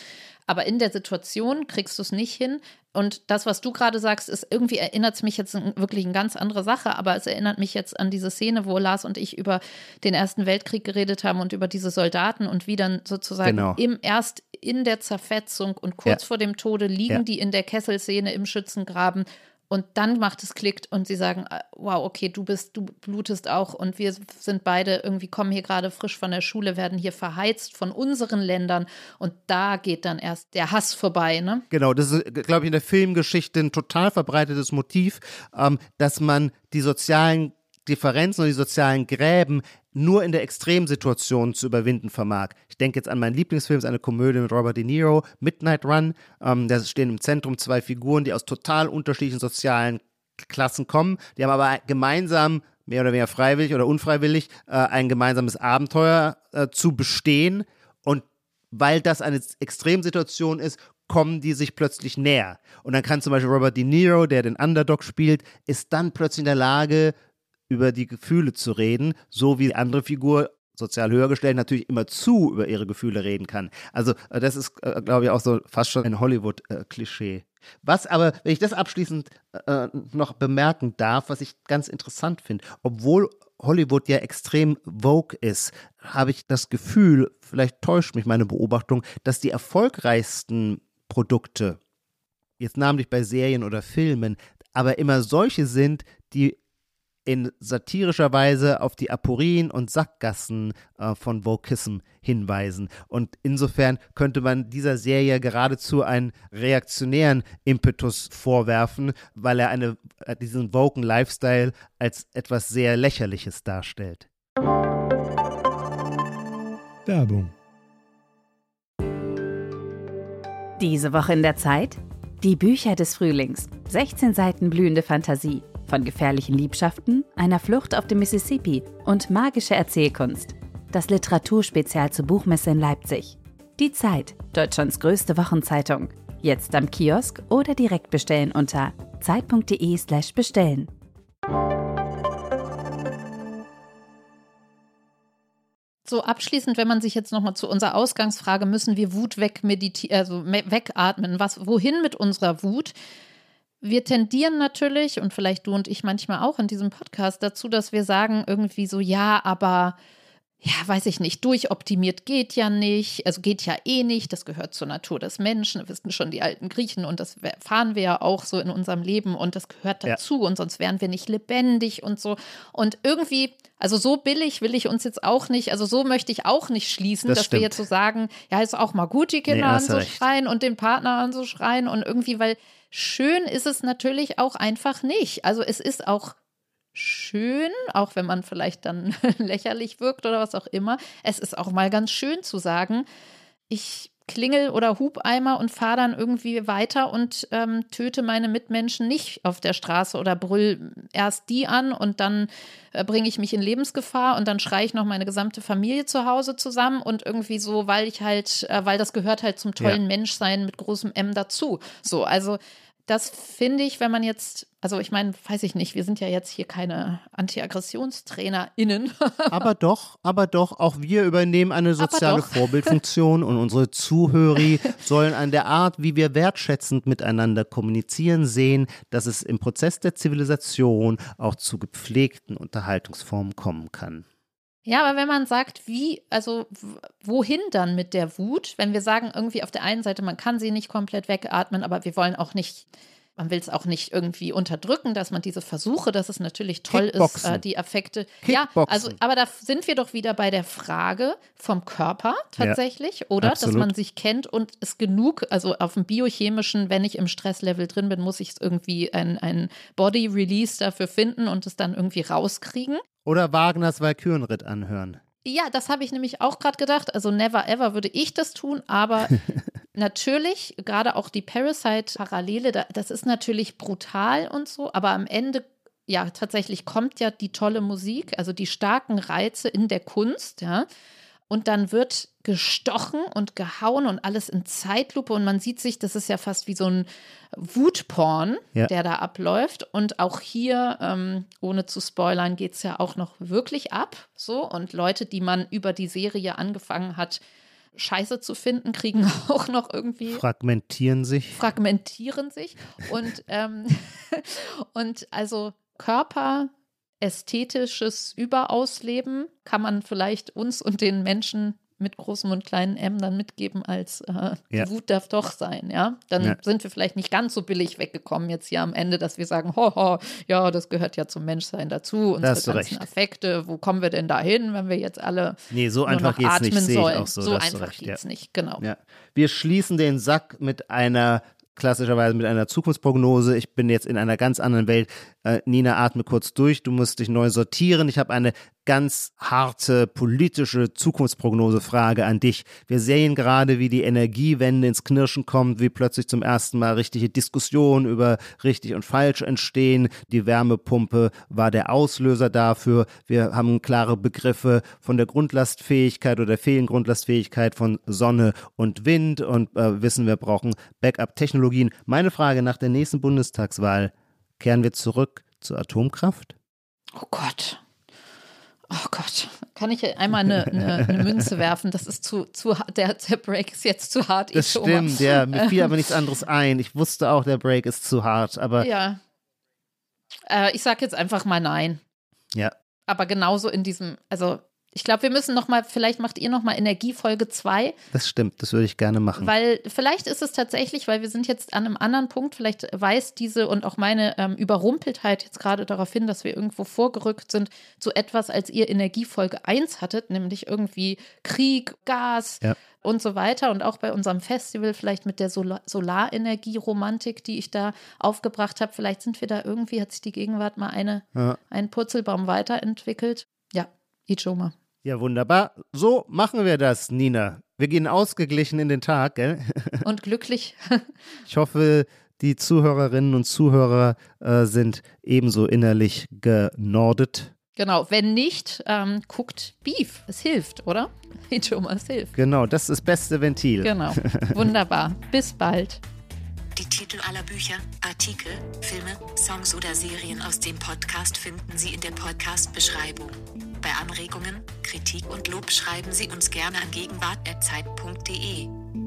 Aber in der Situation kriegst du es nicht hin. Und das, was du gerade sagst, ist irgendwie erinnert es mich jetzt wirklich eine ganz andere Sache, aber es erinnert mich jetzt an diese Szene, wo Lars und ich über den Ersten Weltkrieg geredet haben und über diese Soldaten und wie dann sozusagen genau. im erst in der Zerfetzung und kurz ja. vor dem Tode liegen ja. die in der Kesselszene im Schützengraben. Und dann macht es Klick und sie sagen, wow, okay, du bist, du blutest auch und wir sind beide irgendwie, kommen hier gerade frisch von der Schule, werden hier verheizt von unseren Ländern und da geht dann erst der Hass vorbei, ne? Genau, das ist, glaube ich, in der Filmgeschichte ein total verbreitetes Motiv, ähm, dass man die sozialen Differenzen und die sozialen Gräben nur in der Extremsituation zu überwinden vermag. Ich denke jetzt an meinen Lieblingsfilm, eine Komödie mit Robert De Niro, Midnight Run. Ähm, da stehen im Zentrum zwei Figuren, die aus total unterschiedlichen sozialen Klassen kommen. Die haben aber gemeinsam, mehr oder weniger freiwillig oder unfreiwillig, äh, ein gemeinsames Abenteuer äh, zu bestehen. Und weil das eine Extremsituation ist, kommen die sich plötzlich näher. Und dann kann zum Beispiel Robert De Niro, der den Underdog spielt, ist dann plötzlich in der Lage, über die Gefühle zu reden, so wie die andere Figur, sozial höher gestellt, natürlich immer zu über ihre Gefühle reden kann. Also das ist, glaube ich, auch so fast schon ein Hollywood-Klischee. Was aber, wenn ich das abschließend äh, noch bemerken darf, was ich ganz interessant finde, obwohl Hollywood ja extrem woke ist, habe ich das Gefühl, vielleicht täuscht mich meine Beobachtung, dass die erfolgreichsten Produkte, jetzt namentlich bei Serien oder Filmen, aber immer solche sind, die in satirischer Weise auf die Aporien und Sackgassen äh, von Wokism hinweisen. Und insofern könnte man dieser Serie geradezu einen reaktionären Impetus vorwerfen, weil er eine, diesen woken Lifestyle als etwas sehr Lächerliches darstellt. Werbung. Diese Woche in der Zeit? Die Bücher des Frühlings. sechzehn Seiten blühende Fantasie. Von gefährlichen Liebschaften, einer Flucht auf dem Mississippi und magische Erzählkunst. Das Literaturspezial zur Buchmesse in Leipzig. Die Zeit, Deutschlands größte Wochenzeitung. Jetzt am Kiosk oder direkt bestellen unter zeit.de slash bestellen. So abschließend, wenn man sich jetzt nochmal zu unserer Ausgangsfrage, müssen wir Wut wegmeditieren, also wegatmen, was, wohin mit unserer Wut? Wir tendieren natürlich, und vielleicht du und ich manchmal auch in diesem Podcast, dazu, dass wir sagen irgendwie so, ja, aber, ja, weiß ich nicht, durchoptimiert geht ja nicht, also geht ja eh nicht, das gehört zur Natur des Menschen, das wissen schon die alten Griechen und das erfahren wir ja auch so in unserem Leben und das gehört dazu ja. und sonst wären wir nicht lebendig und so. Und irgendwie, also so billig will ich uns jetzt auch nicht, also so möchte ich auch nicht schließen, das dass stimmt. wir jetzt so sagen, ja, ist auch mal gut, die Kinder nee, anzuschreien und den Partner anzuschreien und irgendwie, weil schön ist es natürlich auch einfach nicht. Also es ist auch schön, auch wenn man vielleicht dann lächerlich wirkt oder was auch immer. Es ist auch mal ganz schön zu sagen, ich klingel oder Hubeimer und fahre dann irgendwie weiter und ähm, töte meine Mitmenschen nicht auf der Straße oder brüll erst die an und dann äh, bringe ich mich in Lebensgefahr und dann schreie ich noch meine gesamte Familie zu Hause zusammen und irgendwie so, weil ich halt, äh, weil das gehört halt zum tollen ja. Menschsein mit großem M dazu. So, also Das finde ich, wenn man jetzt, also ich meine, weiß ich nicht, wir sind ja jetzt hier keine Anti-Aggressionstrainer*innen. Aber doch, aber doch, auch wir übernehmen eine soziale Vorbildfunktion und unsere Zuhörer sollen an der Art, wie wir wertschätzend miteinander kommunizieren, sehen, dass es im Prozess der Zivilisation auch zu gepflegten Unterhaltungsformen kommen kann. Ja, aber wenn man sagt, wie, also wohin dann mit der Wut, wenn wir sagen, irgendwie auf der einen Seite, man kann sie nicht komplett wegatmen, aber wir wollen auch nicht, man will es auch nicht irgendwie unterdrücken, dass man diese Versuche, dass es natürlich toll ist, äh, die Affekte. Kickboxen. Ja, also, aber da sind wir doch wieder bei der Frage vom Körper tatsächlich, ja, oder? Absolut. Dass man sich kennt und es genug, also auf dem biochemischen, wenn ich im Stresslevel drin bin, muss ich irgendwie ein, ein Body Release dafür finden und es dann irgendwie rauskriegen. Oder Wagners Walkürenritt anhören. Ja, das habe ich nämlich auch gerade gedacht. Also never ever würde ich das tun, aber natürlich, gerade auch die Parasite-Parallele, das ist natürlich brutal und so, aber am Ende, ja, tatsächlich kommt ja die tolle Musik, also die starken Reize in der Kunst, ja. Und dann wird gestochen und gehauen und alles in Zeitlupe. Und man sieht sich, das ist ja fast wie so ein Wutporn, ja, der da abläuft. Und auch hier, ähm, ohne zu spoilern, geht es ja auch noch wirklich ab. So. Und Leute, die man über die Serie angefangen hat, Scheiße zu finden, kriegen auch noch irgendwie… Fragmentieren sich. Fragmentieren sich. Und, ähm, und also Körper… ästhetisches Überausleben kann man vielleicht uns und den Menschen mit großem und kleinen M dann mitgeben als äh, ja. Wut darf doch sein, ja. Dann ja. sind wir vielleicht nicht ganz so billig weggekommen jetzt hier am Ende, dass wir sagen, hoho, ja, das gehört ja zum Menschsein dazu, unsere ganzen recht. Affekte, wo kommen wir denn da hin, wenn wir jetzt alle nee, so nur einfach noch atmen nicht, sollen. Auch so so einfach geht es ja. nicht, genau. Ja. Wir schließen den Sack mit einer klassischerweise mit einer Zukunftsprognose. Ich bin jetzt in einer ganz anderen Welt. Äh, Nina, atme kurz durch. Du musst dich neu sortieren. Ich habe eine ganz harte politische Zukunftsprognosefrage an dich. Wir sehen gerade, wie die Energiewende ins Knirschen kommt, wie plötzlich zum ersten Mal richtige Diskussionen über richtig und falsch entstehen. Die Wärmepumpe war der Auslöser dafür. Wir haben klare Begriffe von der Grundlastfähigkeit oder der fehlenden Grundlastfähigkeit von Sonne und Wind und äh, wissen, wir brauchen Backup-Technologie. Meine Frage nach der nächsten Bundestagswahl, kehren wir zurück zur Atomkraft? Oh Gott. Oh Gott. Kann ich einmal eine, eine, eine Münze werfen? Das ist zu, zu der, der Break ist jetzt zu hart. Das ich stimmt, schon ja. Mir fiel aber nichts anderes ein. Ich wusste auch, der Break ist zu hart, aber… Ja. Äh, ich sage jetzt einfach mal nein. Ja. Aber genauso in diesem, also… Ich glaube, wir müssen nochmal, vielleicht macht ihr nochmal Energiefolge zwei. Das stimmt, das würde ich gerne machen. Weil vielleicht ist es tatsächlich, weil wir sind jetzt an einem anderen Punkt, vielleicht weist diese und auch meine ähm, Überrumpeltheit jetzt gerade darauf hin, dass wir irgendwo vorgerückt sind zu etwas, als ihr Energiefolge eins hattet, nämlich irgendwie Krieg, Gas ja. und so weiter. Und auch bei unserem Festival vielleicht mit der Sol- Solarenergie-Romantik, die ich da aufgebracht habe, vielleicht sind wir da irgendwie, hat sich die Gegenwart mal eine, ja. einen Purzelbaum weiterentwickelt. Ja, Ijoma. Ja, wunderbar. So machen wir das, Nina. Wir gehen ausgeglichen in den Tag, gell? Und glücklich. Ich hoffe, die Zuhörerinnen und Zuhörer äh, sind ebenso innerlich genordet. Genau, wenn nicht, ähm, guckt Beef. Es hilft, oder? Ijoma, es hilft. Genau, das ist das beste Ventil. Genau, wunderbar. Bis bald. Die Titel aller Bücher, Artikel, Filme, Songs oder Serien aus dem Podcast finden Sie in der Podcast-Beschreibung. Bei Anregungen, Kritik und Lob schreiben Sie uns gerne an gegenwart at zeit punkt de.